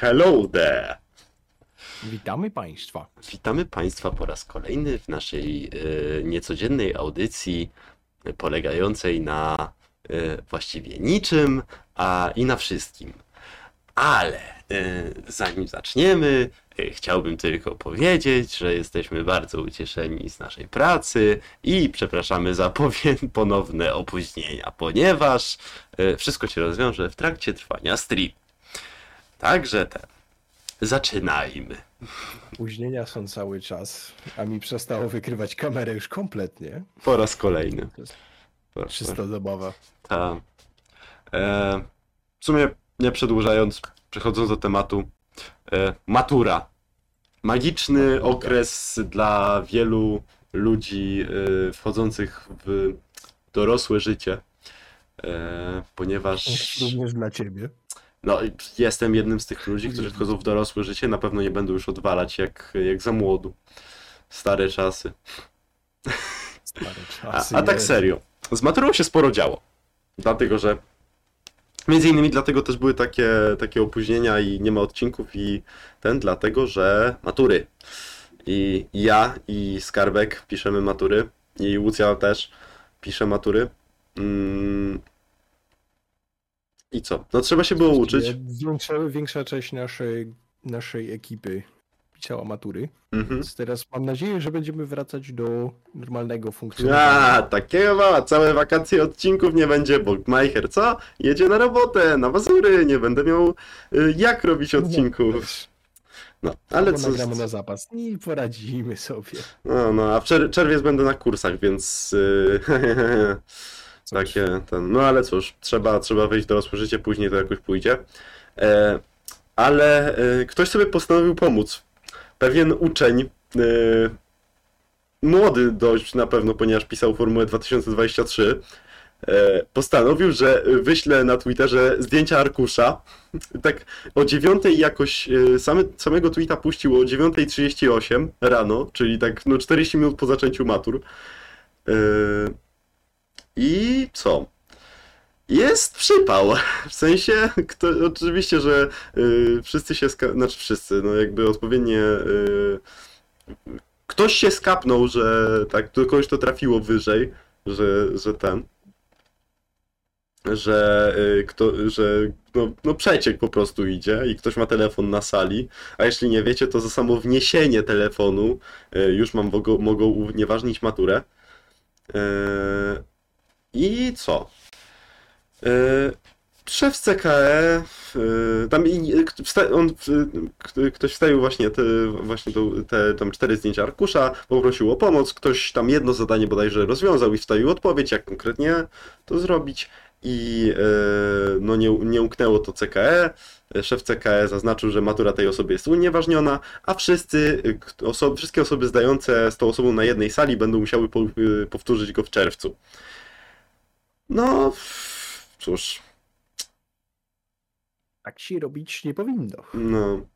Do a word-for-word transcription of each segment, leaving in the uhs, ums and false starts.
Hello there! Witamy Państwa. Witamy Państwa po raz kolejny w naszej y, niecodziennej audycji polegającej na y, właściwie niczym, a i na wszystkim. Ale y, zanim zaczniemy, y, chciałbym tylko powiedzieć, że jesteśmy bardzo ucieszeni z naszej pracy i przepraszamy za ponowne opóźnienia, ponieważ y, wszystko się rozwiąże w trakcie trwania streamu. Także ten. Zaczynajmy. Opóźnienia są cały czas, a mi przestało wykrywać kamerę już kompletnie. Po raz kolejny. Czysta zabawa. Tak. E, w sumie nie przedłużając, przechodząc do tematu, e, matura. Magiczny okres dla wielu ludzi e, wchodzących w dorosłe życie, e, ponieważ... Również dla ciebie. No, jestem jednym z tych ludzi, którzy wchodzą w dorosłe życie, na pewno nie będą już odwalać jak, jak za młodu. Stare czasy. Stare czasy. A, a tak serio, z maturą się sporo działo. Dlatego, że między innymi dlatego też były takie, takie opóźnienia i nie ma odcinków i ten, dlatego, że matury. I ja i Skarbek piszemy matury i Łucja też pisze matury. Mm. I co? No trzeba się było uczyć. Zwiększa, większa część naszej, naszej ekipy pisała matury, mm-hmm. Więc teraz mam nadzieję, że będziemy wracać do normalnego funkcjonowania. A, takiego ma, całe wakacje odcinków nie będzie, bo Maicher co? Jedzie na robotę, na Mazury, nie będę miał jak robić odcinków. No, ale co? Nagramy na zapas i poradzimy sobie. No, no, a w czer- czerwiec będę na kursach, więc... Takie, ten, no ale cóż, trzeba, trzeba wyjść w dorosłe życie, później to jakoś pójdzie. E, ale e, ktoś sobie postanowił pomóc. Pewien uczeń, e, młody dość na pewno, ponieważ pisał formułę dwa tysiące dwadzieścia trzy, e, postanowił, że wyśle na Twitterze zdjęcia arkusza. Tak o dziewiątej jakoś, same, samego tweeta puścił o dziewiąta trzydzieści osiem rano, czyli tak no czterdzieści minut po zaczęciu matur. E, I co? Jest przypał. W sensie, kto, oczywiście, że y, wszyscy się, ska- znaczy wszyscy, no jakby odpowiednie, y, ktoś się skapnął, że tak, do kogoś to trafiło wyżej, że, że ten, że y, kto, że no, no przeciek po prostu idzie i ktoś ma telefon na sali, a jeśli nie wiecie, to za samo wniesienie telefonu y, już mam, mogą, mogą unieważnić maturę. Y, I co? Yy, szef C K E, yy, tam yy, wsta- on, yy, ktoś wstawił właśnie te, właśnie tą, te tam cztery zdjęcia arkusza, poprosił o pomoc, ktoś tam jedno zadanie bodajże rozwiązał i wstawił odpowiedź, jak konkretnie to zrobić i yy, no nie, nie umknęło to C K E. Szef C K E zaznaczył, że matura tej osoby jest unieważniona, a wszyscy, oso- wszystkie osoby zdające z tą osobą na jednej sali będą musiały po- powtórzyć go w czerwcu. No, cóż. Tak się robić nie powinno. No.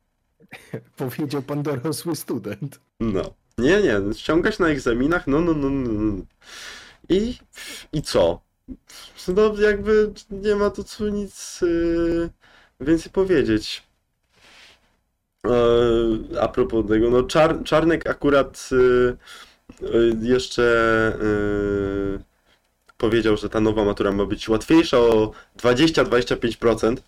Powiedział pan dorosły student. No. Nie, nie, ściągać na egzaminach, no, no, no, no. I, i co? No, jakby nie ma tu co nic yy, więcej powiedzieć. Yy, a propos tego, no, czar, Czarnek akurat yy, yy, jeszcze... Yy, powiedział, że ta nowa matura ma być łatwiejsza o dwadzieścia do dwudziestu pięciu procent,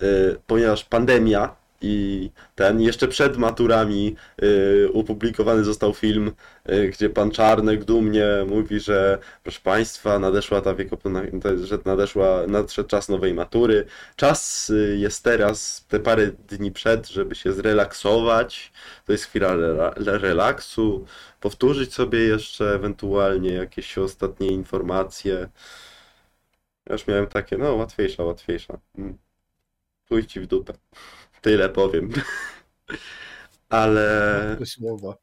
yy, ponieważ pandemia i ten, jeszcze przed maturami yy, opublikowany został film, yy, gdzie pan Czarnek dumnie mówi, że proszę państwa, nadeszła ta wiekopomna, że nadeszła, nadszedł czas nowej matury. Czas yy, jest teraz, te parę dni przed, żeby się zrelaksować. To jest chwila re- relaksu. Powtórzyć sobie jeszcze ewentualnie jakieś ostatnie informacje. Ja już miałem takie, no łatwiejsza, łatwiejsza. Pójdź ci w dupę. Tyle powiem. Ale... Odważne słowa.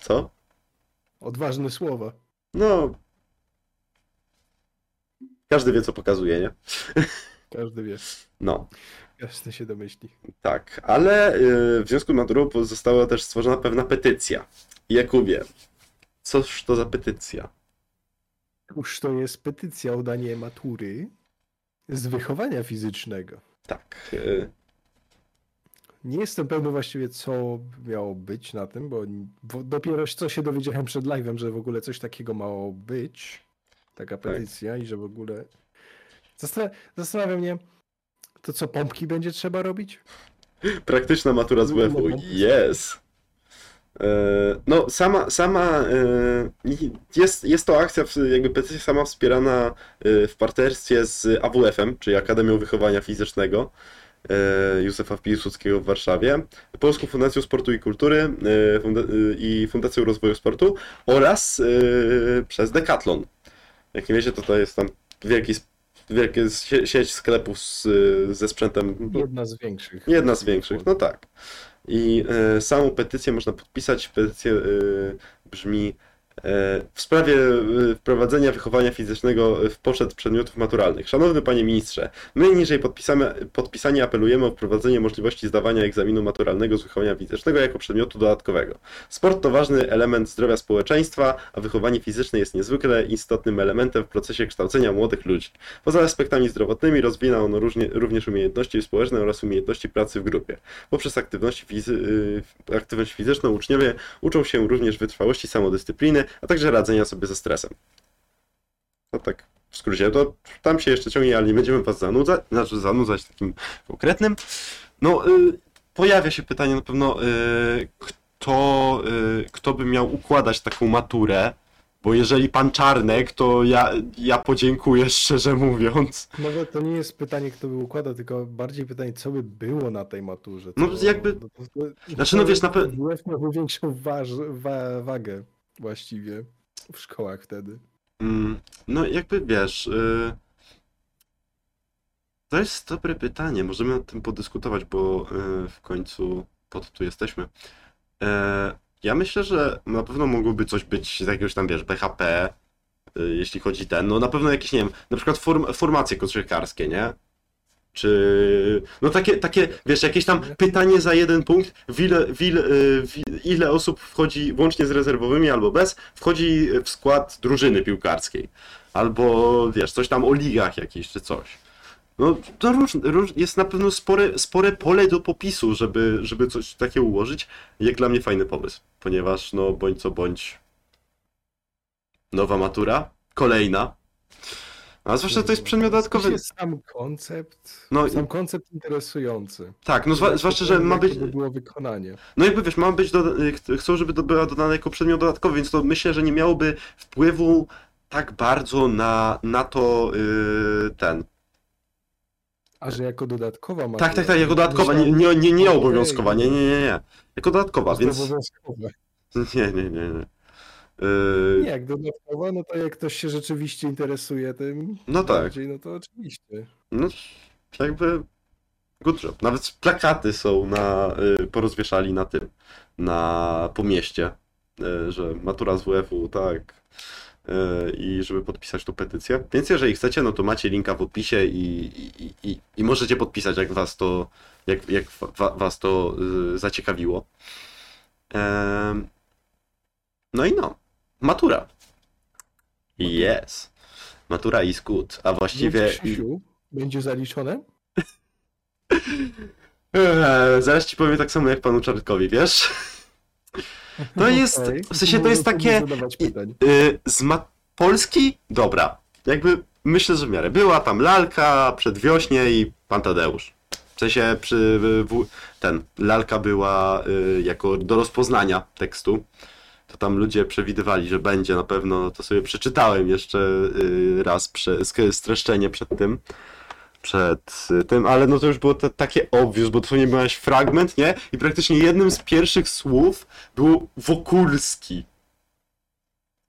Co? Odważne słowa. No... Każdy wie, co pokazuje, nie? Każdy wie. No. Każdy się domyśli. Tak, ale w związku z maturą została też stworzona pewna petycja. Jakubie, cóż to za petycja? Cóż to jest petycja o danie matury z wychowania fizycznego. Tak. Nie jestem pewny właściwie, co miało być na tym, bo dopiero co się dowiedziałem przed live'em, że w ogóle coś takiego mało być. Taka petycja tak. I że w ogóle... Zastan- zastanawiam mnie, to co, pompki będzie trzeba robić? Praktyczna matura z U E F U, yes! No, sama, sama jest, jest to akcja, jakby petycja sama wspierana w partnerstwie z A W F-em, czyli Akademią Wychowania Fizycznego Józefa Piłsudskiego w Warszawie, Polską Fundacją Sportu i Kultury i Fundacją Rozwoju Sportu oraz przez Decathlon. Jak nie wiecie, to to jest tam wielki wielka sieć sklepów z, ze sprzętem. Jedna z większych. Jedna z większych, no tak. I e, samą petycję można podpisać. Petycja e, brzmi e, w sprawie wprowadzenia wychowania fizycznego w poczet przedmiotów maturalnych. Szanowny panie ministrze, my niżej podpisani apelujemy o wprowadzenie możliwości zdawania egzaminu maturalnego z wychowania fizycznego jako przedmiotu dodatkowego. Sport to ważny element zdrowia społeczeństwa, a wychowanie fizyczne jest niezwykle istotnym elementem w procesie kształcenia młodych ludzi. Poza aspektami zdrowotnymi rozwija ono różnie, również umiejętności społeczne oraz umiejętności pracy w grupie. Poprzez aktywność, fizy- aktywność fizyczną uczniowie uczą się również wytrwałości, samodyscypliny, a także radzenia sobie ze stresem. No tak, w skrócie, to tam się jeszcze ciągnie, ale nie będziemy was zanudzać, znaczy zanudzać takim konkretnym. No, y, pojawia się pytanie na pewno, y, kto, y, kto by miał układać taką maturę, bo jeżeli pan Czarnek, to ja, ja podziękuję, szczerze mówiąc. Może to nie jest pytanie, kto by układał, tylko bardziej pytanie, co by było na tej maturze. No jakby, to, to, to, znaczy no wiesz, na pewno... miałby większą wagę. Właściwie w szkołach wtedy. Mm, no jakby wiesz, yy, to jest dobre pytanie, możemy nad tym podyskutować, bo yy, w końcu pod tu jesteśmy. Yy, ja myślę, że na pewno mogłoby coś być z jakiegoś tam, wiesz, B H P, yy, jeśli chodzi ten, no na pewno jakieś, nie wiem, na przykład form, formacje koszykarskie, nie? Czy... No takie, takie, wiesz, jakieś tam pytanie za jeden punkt, w ile, w ile, w ile osób wchodzi, łącznie z rezerwowymi albo bez, wchodzi w skład drużyny piłkarskiej. Albo, wiesz, coś tam o ligach jakichś, czy coś. No to róż, róż, jest na pewno spore, spore pole do popisu, żeby, żeby coś takiego ułożyć. Jak dla mnie fajny pomysł, ponieważ, no, bądź co bądź... Nowa matura, kolejna. A zwłaszcza to jest przedmiot dodatkowy. To jest sam koncept, no, sam koncept interesujący. Tak, no zwa, zwłaszcza, że ma być... było wykonanie. No jakby wiesz, ma być, do... chcą, żeby to była dodana jako przedmiot dodatkowy, więc to myślę, że nie miałoby wpływu tak bardzo na, na to yy, ten... A że jako dodatkowa ma... Tak, tak, tak, jako dodatkowa, nie, nie, nie, nie obowiązkowa, nie, nie, nie, nie. Jako dodatkowa, więc... Obowiązkowe. Nie, nie, nie, nie. Nie, jak dodatkowo, no to jak ktoś się rzeczywiście interesuje tym, no tak. Bardziej, no to oczywiście. No jakby good job. Nawet plakaty są na, porozwieszali na tym, na po mieście, że matura z W F U, tak, i żeby podpisać tą petycję. Więc jeżeli chcecie, no to macie linka w opisie i, i, i, i możecie podpisać, jak was to, jak, jak wa, was to zaciekawiło. No i no. Matura. Yes. Matura is good. A właściwie... Krzysiu, będzie zaliczone? eee, zaraz ci powiem tak samo jak panu Czarnkowi, wiesz? To jest... Okay. W sensie to jest takie... Yy, z mat... Polski? Dobra. Jakby myślę, że w miarę. Była tam lalka, przedwiośnie i pan Tadeusz. W sensie przy... W... Ten. Lalka była yy, jako do rozpoznania tekstu. To tam ludzie przewidywali, że będzie na pewno, no to sobie przeczytałem jeszcze raz prze, streszczenie przed tym, przed tym, ale no to już było to, takie obvious, bo to nie miałeś fragment, nie? I praktycznie jednym z pierwszych słów był Wokulski.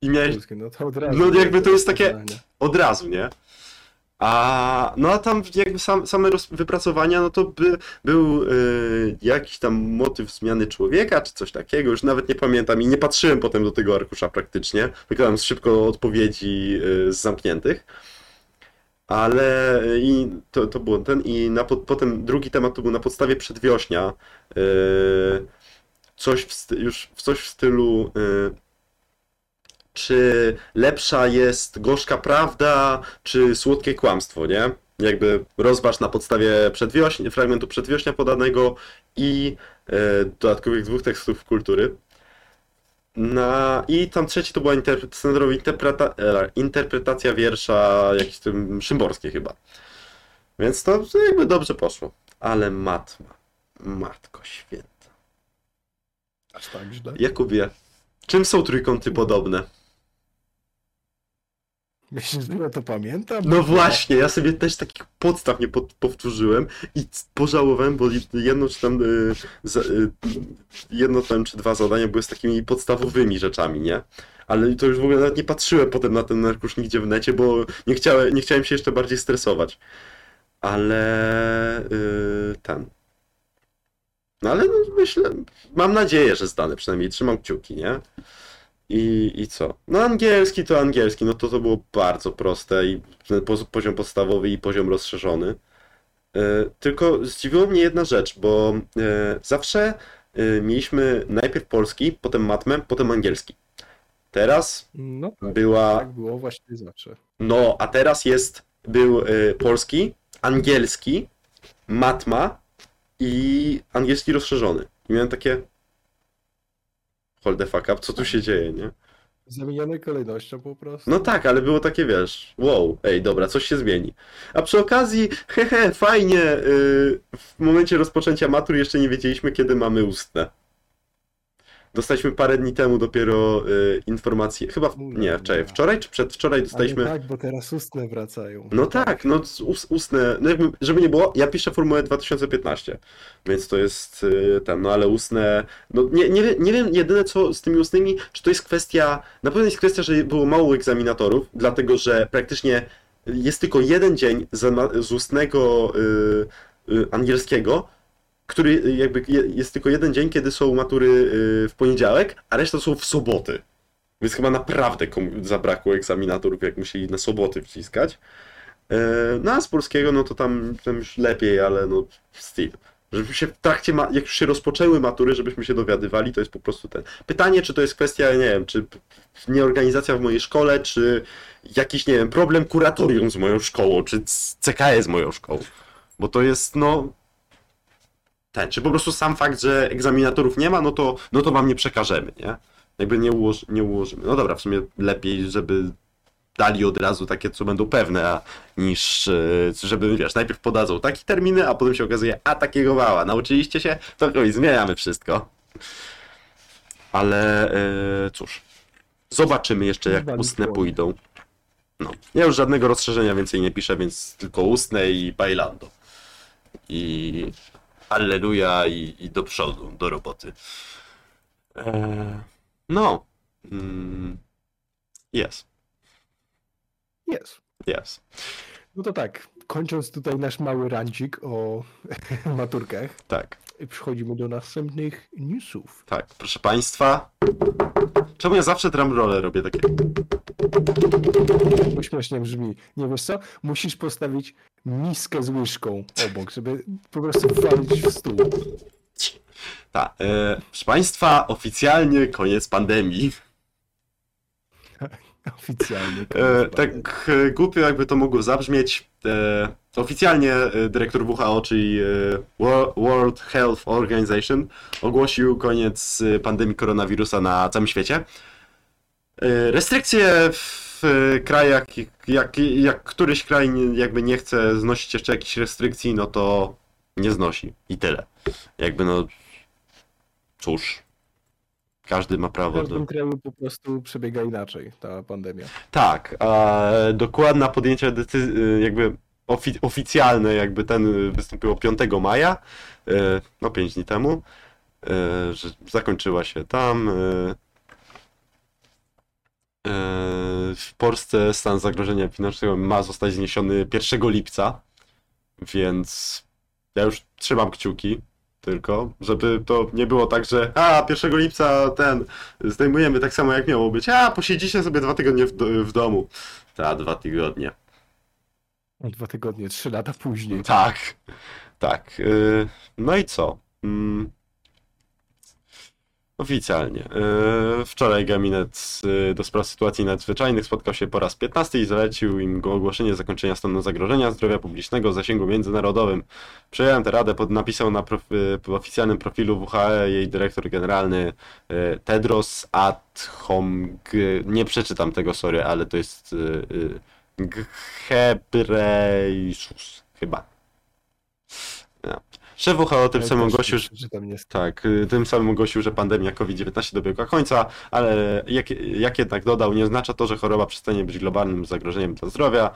I miałeś... No to od razu. No jakby to jest takie od razu, nie? A no a tam jakby sam, same roz, wypracowania, no to by, był yy, jakiś tam motyw zmiany człowieka, czy coś takiego, już nawet nie pamiętam i nie patrzyłem potem do tego arkusza praktycznie, wykonałem szybko odpowiedzi yy, z zamkniętych, ale yy, i to, to było ten i na, po, potem drugi temat to był na podstawie przedwiośnia, yy, coś w, już coś w stylu... Yy, czy lepsza jest gorzka prawda, czy słodkie kłamstwo, nie? jakby rozważ na podstawie przedwiośnia, fragmentu przedwiośnia podanego i e, dodatkowych dwóch tekstów kultury. Na, I tam trzeci to była interpreta, interpretacja wiersza jakiś tym Szymborskiej chyba. Więc to jakby dobrze poszło. Ale matma. Matko święta. Aż tak źle? Jakubie, czym są trójkąty podobne? Myślisz, że ja to pamiętam? No właśnie, ja sobie też takich podstaw nie pod, powtórzyłem i pożałowałem, bo jedno czy tam, y, z, y, jedno tam czy dwa zadania były z takimi podstawowymi rzeczami, nie? Ale to już w ogóle nawet nie patrzyłem potem na ten arkusz nigdzie w necie, bo nie chciałem, nie chciałem się jeszcze bardziej stresować. Ale... Y, ten... No ale no, myślę, mam nadzieję, że zdanę, przynajmniej trzymam kciuki, nie? I, I co? No angielski to angielski, no to to było bardzo proste i poziom podstawowy i poziom rozszerzony. Yy, tylko zdziwiła mnie jedna rzecz, bo yy, zawsze yy, mieliśmy najpierw polski, potem matmę, potem angielski. Teraz no tak, była... Tak było właśnie zawsze. No, a teraz jest, był yy, polski, angielski, matma i angielski rozszerzony. I miałem takie... Hold the fuck up, co tu się dzieje, nie? Zamienione kolejnością po prostu. No tak, ale było takie, wiesz, wow, ej, dobra, coś się zmieni. A przy okazji, hehe, fajnie, yy, w momencie rozpoczęcia matur jeszcze nie wiedzieliśmy, kiedy mamy ustne. Dostaliśmy parę dni temu dopiero y, informacje, chyba, w, nie, wczoraj, wczoraj czy przedwczoraj dostaliśmy... Ale tak, bo teraz ustne wracają. No tak, no ustne, no jakby, żeby nie było, ja piszę formułę dwa tysiące piętnaście, więc to jest y, tam, no ale ustne, no nie, nie, nie wiem, jedyne co z tymi ustnymi, czy to jest kwestia, na pewno jest kwestia, że było mało egzaminatorów, dlatego że praktycznie jest tylko jeden dzień z, z ustnego y, y, angielskiego, który jakby jest tylko jeden dzień, kiedy są matury w poniedziałek, a reszta są w soboty. Więc chyba naprawdę zabrakło egzaminatorów, jak musieli na soboty wciskać. No a z polskiego, no to tam, tam już lepiej, ale no still. Żebyśmy się w trakcie, ma- jak już się rozpoczęły matury, żebyśmy się dowiadywali, to jest po prostu ten. Pytanie, czy to jest kwestia, nie wiem, czy nieorganizacja w mojej szkole, czy jakiś, nie wiem, problem kuratorium z moją szkołą, czy C K E z moją szkołą. Bo to jest, no... Ten, czy po prostu sam fakt, że egzaminatorów nie ma, no to, no to wam nie przekażemy, nie? Jakby nie, ułoży, nie ułożymy. No dobra, w sumie lepiej, żeby dali od razu takie, co będą pewne, a niż żeby, wiesz, najpierw podadzą takie terminy, a potem się okazuje, a takiego mała, nauczyliście się? To no i zmieniamy wszystko. Ale yy, cóż, zobaczymy jeszcze, jak ustne pójdą. No, ja już żadnego rozszerzenia więcej nie piszę, więc tylko ustne i bailando. I... Alleluja i, i do przodu, do roboty. Eee, no. Mm. Yes. Yes. Yes. No to tak, kończąc tutaj nasz mały rancik o maturkach. Tak. Przechodzimy do następnych newsów. Tak, proszę Państwa. Czemu ja zawsze drumrolle robię takie? Bo śmiesznie brzmi. Nie wiesz co? Musisz postawić miskę z łyżką obok, żeby po prostu walić w stół. Tak. E, proszę Państwa, oficjalnie koniec pandemii. Oficjalnie. E, tak e, głupio jakby to mogło zabrzmieć. E, oficjalnie e, dyrektor W H O, czyli e, World Health Organization, ogłosił koniec pandemii koronawirusa na całym świecie. E, restrykcje w e, krajach, jak, jak któryś kraj jakby nie chce znosić jeszcze jakichś restrykcji, no to nie znosi. I tyle. Jakby no... Cóż... Każdy ma prawo do... W każdym do... kraju po prostu przebiega inaczej ta pandemia. Tak, a dokładna podjęcia decyzji, jakby ofi- oficjalne, jakby ten wystąpiło piątego maja, no pięć dni temu, że zakończyła się tam. W Polsce stan zagrożenia finansowania ma zostać zniesiony pierwszego lipca, więc ja już trzymam kciuki. Tylko, żeby to nie było tak, że a, pierwszego lipca ten zdejmujemy tak samo jak miało być, a posiedzicie sobie dwa tygodnie w, w domu. Ta, dwa tygodnie. Dwa tygodnie, trzy lata później. Tak, tak. No i co? Oficjalnie. Wczoraj gabinet do spraw sytuacji nadzwyczajnych spotkał się po raz piętnasty i zalecił im ogłoszenie zakończenia stanu zagrożenia zdrowia publicznego o zasięgu międzynarodowym. Przejąłem tę radę, pod, napisał na prof, oficjalnym profilu W H O jej dyrektor generalny Tedros Adhom Ghebreyesus. Nie przeczytam tego, sorry, ale to jest Ghebreyesus chyba. No. Szef W H O tym samym ogłosił, że, tak, tym samym ogłosił, że pandemia COVID dziewiętnaście dobiegła końca, ale jak, jak jednak dodał, nie oznacza to, że choroba przestanie być globalnym zagrożeniem dla zdrowia.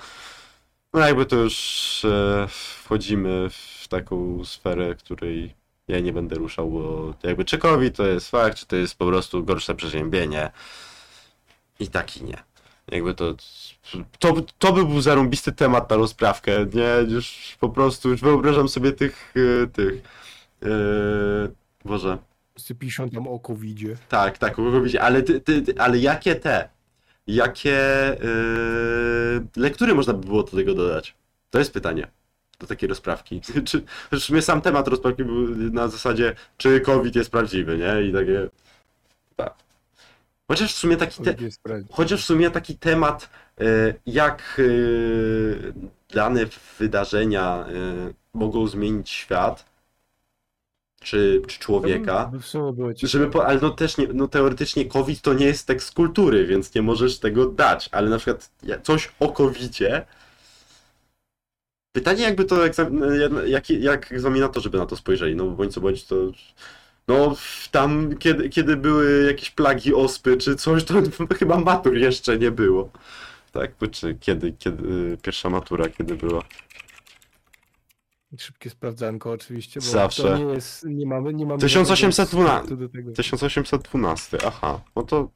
No jakby to już e, wchodzimy w taką sferę, której ja nie będę ruszał, bo jakby czy COVID to jest fakt, czy to jest po prostu gorsze przeziębienie i tak i nie. Jakby to, to, to by był zarąbisty temat na rozprawkę, nie? Już po prostu, już wyobrażam sobie tych, tych, yy, Boże. Wszyscy piszą tam o kowidzie. Tak, tak, o kowidzie, ale, ty, ty, ty, ale jakie te, jakie yy, lektury można by było do tego dodać? To jest pytanie do takiej rozprawki. Czy, już mnie sam temat rozprawki był na zasadzie, czy COVID jest prawdziwy, nie? I takie, tak. Chociaż w sumie taki, te... Chociaż w sumie taki temat, jak dane wydarzenia mogą zmienić świat, czy, czy człowieka, żeby po... ale no też nie... no teoretycznie COVID to nie jest tekst kultury, więc nie możesz tego dać, ale na przykład coś o kowidzie, pytanie jakby to, egzamin... jak, jak egzaminatorzy by na to spojrzeli, no bo bądź co bądź to... No tam, kiedy, kiedy były jakieś plagi ospy czy coś, to chyba matur jeszcze nie było. Tak, czy kiedy, kiedy pierwsza matura, kiedy była? Szybkie sprawdzanko oczywiście, bo zawsze. To nie jest, nie mamy, nie mamy... tysiąc osiemset dwanaście, do tego. tysiąc osiemset dwanaście, aha, no to...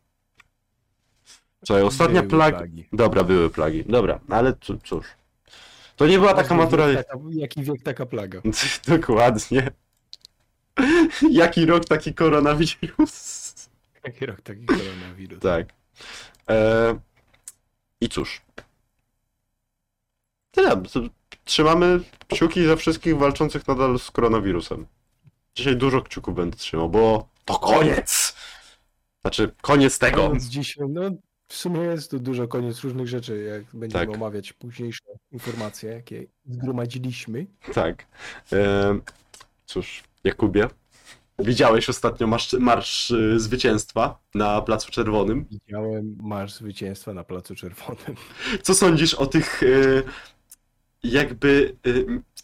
Czekaj, ostatnia plag... plagi. Dobra, były plagi, dobra, ale cóż. To nie była taka matura... Wiek taka, jaki wiek taka plaga. Dokładnie. Jaki rok taki koronawirus? Jaki rok taki koronawirus? Tak. E... I cóż. Tyle. Trzymamy kciuki za wszystkich walczących nadal z koronawirusem. Dzisiaj dużo kciuków będę trzymał, bo to koniec! Znaczy, koniec tego! Koniec dzisiaj, no w sumie jest to dużo koniec różnych rzeczy, jak będziemy tak omawiać późniejsze informacje, jakie zgromadziliśmy. Tak. E... Cóż. Jakubie, widziałeś ostatnio marsz, marsz zwycięstwa na Placu Czerwonym? Widziałem marsz zwycięstwa na Placu Czerwonym. Co sądzisz o tych jakby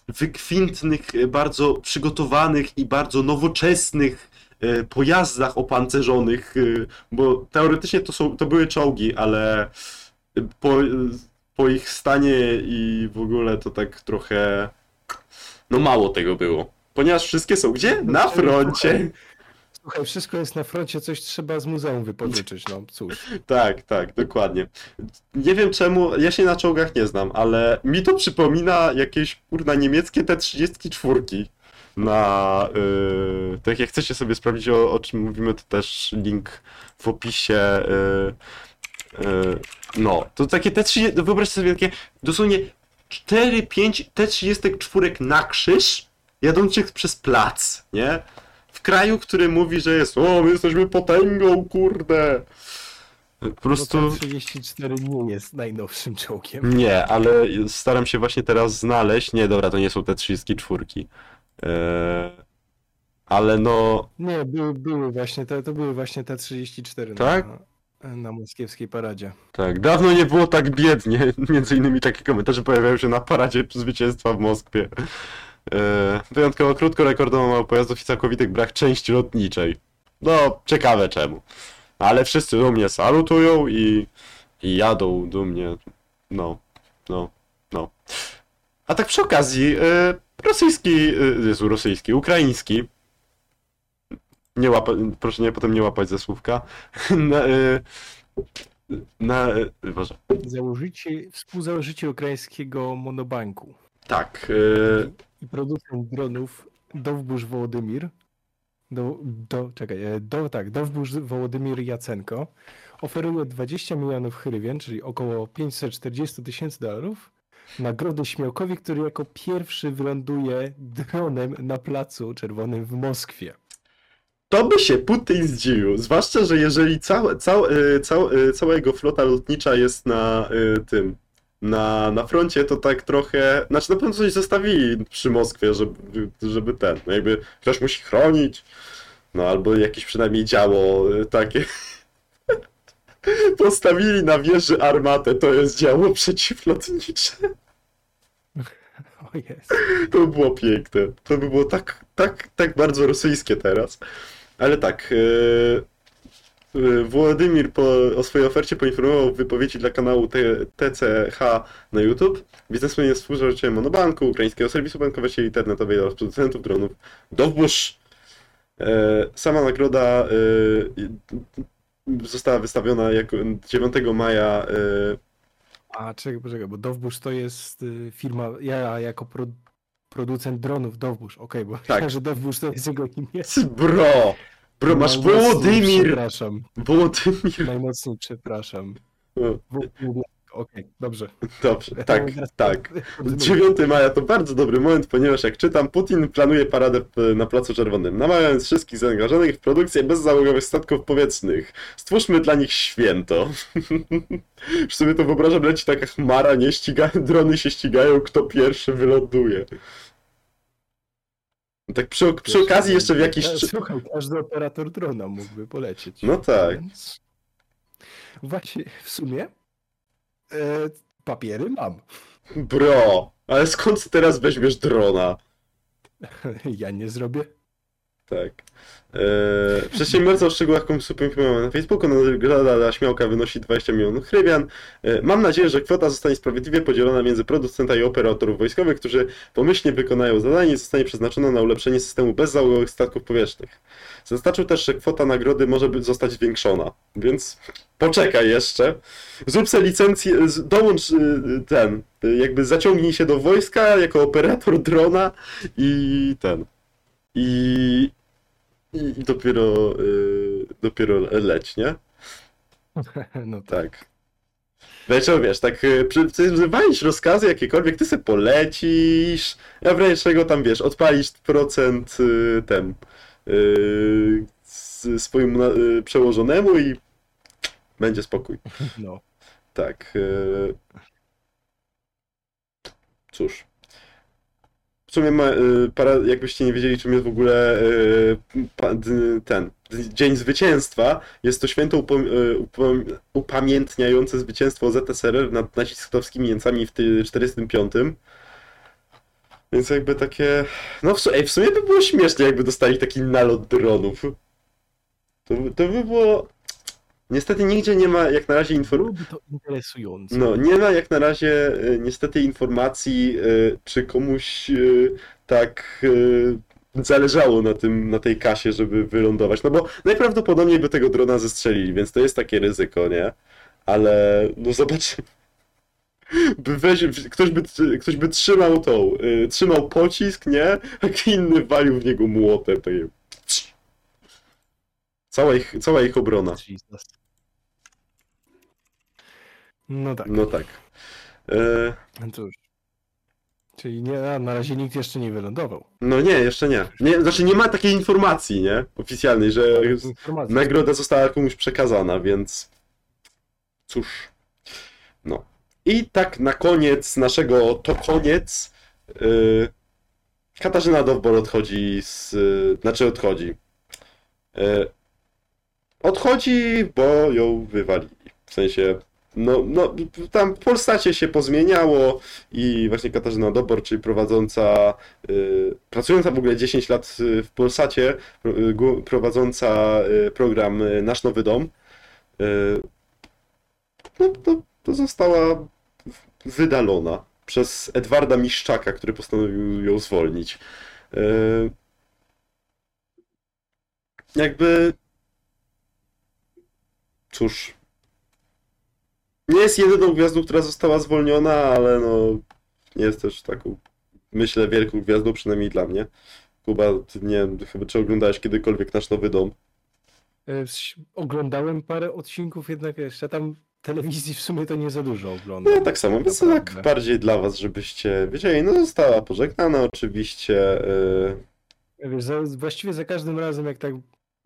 wykwintnych, bardzo przygotowanych i bardzo nowoczesnych pojazdach opancerzonych? Bo teoretycznie to, są, to były czołgi, ale po, po ich stanie i w ogóle to tak trochę... No mało tego było. Ponieważ wszystkie są gdzie? Na froncie. Słuchaj, wszystko jest na froncie, coś trzeba z muzeum wypożyczyć, no cóż. Tak, tak, dokładnie. Nie wiem czemu, ja się na czołgach nie znam, ale mi to przypomina jakieś, kurna, niemieckie T trzydzieści cztery. Na, yy, tak jak chcecie sobie sprawdzić, o, o czym mówimy, to też link w opisie. Yy, yy, no, to takie T trzydzieści, wyobraźcie sobie takie dosłownie cztery pięć T trzydzieści cztery na krzyż, jadących przez plac, nie? W kraju, który mówi, że jest o, my jesteśmy potęgą, kurde. Po prostu... No T trzydzieści cztery nie jest najnowszym czołgiem. Nie, ale staram się właśnie teraz znaleźć. Nie, dobra, to nie są T trzydzieści cztery. Eee... Ale no... Nie, były, były właśnie, to, to były właśnie T trzydzieści cztery. Tak? No. Na moskiewskiej paradzie. Tak, dawno nie było tak biednie. Między innymi takie komentarze pojawiają się na paradzie zwycięstwa w Moskwie. Wyjątkowo krótko, rekordowo mało pojazdów i całkowitych brak części lotniczej. No, ciekawe czemu. Ale wszyscy dumnie salutują i, i jadą dumnie. No, no, no. A tak przy okazji, rosyjski, Jezu, rosyjski, ukraiński. Nie łapa, proszę nie, potem nie łapać ze słówka. Na, na, Boże. Założyciel, współzałożyciel ukraińskiego Monobanku. Tak. Yy... I producent dronów Dowbusz Wołodymir, do, do, czekaj, do, tak, Dowbusz Wołodymir Jacenko oferuje dwadzieścia milionów hrywien, czyli około pięćset czterdzieści tysięcy dolarów, nagrody Śmiałkowi, który jako pierwszy wyląduje dronem na Placu Czerwonym w Moskwie. To by się Putin zdziwił, zwłaszcza, że jeżeli cała, cała, cała, cała jego flota lotnicza jest na tym, na, na froncie, to tak trochę, znaczy na pewno coś zostawili przy Moskwie, żeby, żeby ten, no jakby ktoś musi chronić, no albo jakieś przynajmniej działo takie. Postawili na wieży armatę, to jest działo przeciwlotnicze. Oh yes. To by było piękne. To by było tak, tak, tak bardzo rosyjskie teraz. Ale tak, yy, yy, Wołodymir po, o swojej ofercie poinformował w wypowiedzi dla kanału T C H na YouTube. Biznesmen jest współzałożycielem Monobanku, ukraińskiego serwisu bankowego i internetowej oraz producentów dronów Dowbusz. Yy, sama nagroda yy, została wystawiona jako dziewiątego maja. Yy, A czekaj, poczekaj, bo Dowbusz to jest firma, ja jako pro, producent dronów Dowbusz, okej, okay, bo tak. Ja, że Dowbusz to jest jego imię. Bro, bro, masz Wołodymir. Przepraszam. Wołodymir. Najmocniej przepraszam. Okej, okay, dobrze. Dobrze, tak, tak. dziewiątego maja to bardzo dobry moment, ponieważ jak czytam, Putin planuje paradę na Placu Czerwonym, namawiając wszystkich zaangażowanych w produkcję bezzałogowych statków powietrznych. Stwórzmy dla nich święto. Już sobie to wyobrażam, leci taka chmara, nie ściga... drony się ścigają, kto pierwszy wyląduje. Tak przy, przy okazji jeszcze w jakiś... Słuchaj, każdy operator drona mógłby polecieć. No tak. Więc... Właśnie, w sumie... E, papiery mam. Bro, ale skąd teraz weźmiesz drona? Ja nie zrobię. Tak. E, przedsiębiorca o szczegółach konkursu poinformował na Facebooku. Nagroda dla Śmiałka wynosi dwadzieścia milionów hrybian. E, mam nadzieję, że kwota zostanie sprawiedliwie podzielona między producenta i operatorów wojskowych, którzy pomyślnie wykonają zadanie i zostanie przeznaczona na ulepszenie systemu bezzałogowych statków powietrznych. Zaznaczył też, że kwota nagrody może zostać zwiększona, więc poczekaj jeszcze. Zrób sobie licencję, dołącz ten, jakby zaciągnij się do wojska jako operator drona i ten. I, i dopiero, yy, dopiero leć, nie? No tak. Wiesz, wiesz, tak wzywalisz rozkazy jakiekolwiek, ty se polecisz, a wreszcie czego tam, wiesz, odpalisz procent yy, ten yy, swojemu yy, przełożonemu i będzie spokój. No. Tak. Yy... Cóż. W sumie, ma, y, para, jakbyście nie wiedzieli, czym jest w ogóle y, pa, d, ten Dzień Zwycięstwa, jest to święto upom, y, upom, upamiętniające zwycięstwo Z S R R nad nazistowskimi Niemcami w czterdziestym piątym. Więc jakby takie... No w, ej, w sumie by było śmiesznie, jakby dostali taki nalot dronów. To, to by było... Niestety nigdzie nie ma jak na razie informacji. To interesujące. No, nie ma jak na razie niestety informacji, czy komuś tak zależało na tym, na tej kasie, żeby wylądować. No bo najprawdopodobniej by tego drona zestrzelili, więc to jest takie ryzyko, nie? Ale no zobaczymy. By weź, ktoś, by, ktoś by trzymał tą, trzymał pocisk, nie? A inny walił w niego młotem. Takie... Cała ich, cała ich obrona. No tak. No tak. E... Cóż. Czyli nie, na razie nikt jeszcze nie wylądował. No nie, jeszcze nie. nie. Znaczy nie ma takiej informacji, nie? Oficjalnej, że nagroda została komuś przekazana, więc cóż. No. I tak na koniec naszego to koniec. Yy... Katarzyna Dowbor odchodzi z... Znaczy odchodzi. Yy... Odchodzi, bo ją wywalili. W sensie, no, no tam w Polsacie się pozmieniało i właśnie Katarzyna Dowbor, czyli prowadząca, y, pracująca w ogóle dziesięć lat w Polsacie, y, prowadząca y, program Nasz Nowy Dom, y, no to, to została wydalona przez Edwarda Miszczaka, który postanowił ją zwolnić. Y, jakby... Cóż, nie jest jedyną gwiazdą, która została zwolniona, ale no nie jest też taką, myślę, wielką gwiazdą, przynajmniej dla mnie. Kuba, ty nie wiem, chyba czy oglądałeś kiedykolwiek Nasz Nowy Dom? Oglądałem parę odcinków, jednak jeszcze tam telewizji w sumie to nie za dużo oglądam. No tak samo, więc tak bardziej dla was, żebyście wiedzieli, no została pożegnana oczywiście. Wiesz, za, właściwie za każdym razem, jak tak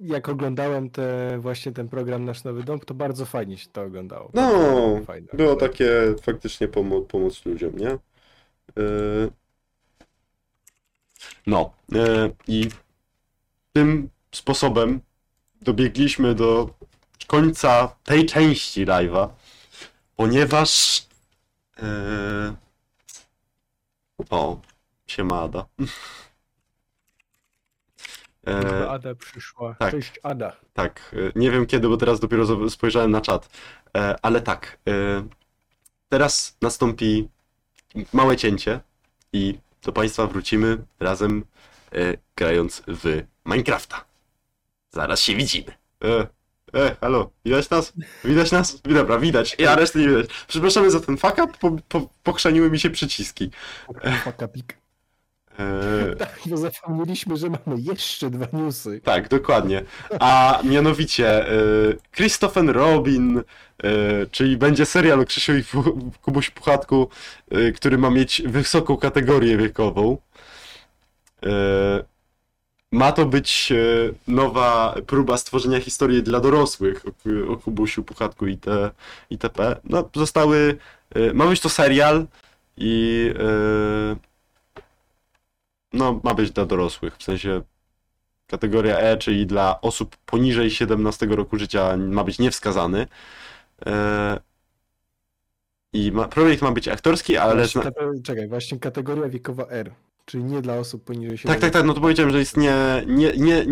jak oglądałem te, właśnie ten program Nasz Nowy Dom, to bardzo fajnie się to oglądało. No, było, fajne, było takie faktycznie pomo- pomoc ludziom, nie? Yy... No. Yy, I tym sposobem dobiegliśmy do końca tej części live'a, ponieważ... Yy... O, siema Ada. E, Ada przyszła. Tak, cześć Ada. Tak, nie wiem kiedy, bo teraz dopiero spojrzałem na czat. E, ale tak, e, teraz nastąpi małe cięcie i do Państwa wrócimy razem e, grając w Minecrafta. Zaraz się widzimy. E, e, halo, widać nas? Widać nas? Dobra, widać, ja reszty nie widać. Przepraszamy za ten fuck up, po, po, pochrzaniły mi się przyciski. Fuck upik. Eee... Tak, bo zapomnieliśmy, że mamy jeszcze dwa newsy. Tak, dokładnie. A mianowicie e, Christopher Robin, e, czyli będzie serial o Krzysiu i Fu- Kubuś Puchatku, e, który ma mieć wysoką kategorię wiekową. E, ma to być e, nowa próba stworzenia historii dla dorosłych o, o Kubusiu Puchatku i te, itp. No, zostały... E, ma być to serial i... E, no, ma być dla dorosłych, w sensie kategoria E, czyli dla osób poniżej siedemnastego roku życia ma być niewskazany. Eee... I ma... projekt ma być aktorski, ale... Właśnie, zna... Czekaj, właśnie kategoria wiekowa R, czyli nie dla osób poniżej siedemnastego. Tak, tak, tak, no to powiedziałem, że jest nie, nie, nie,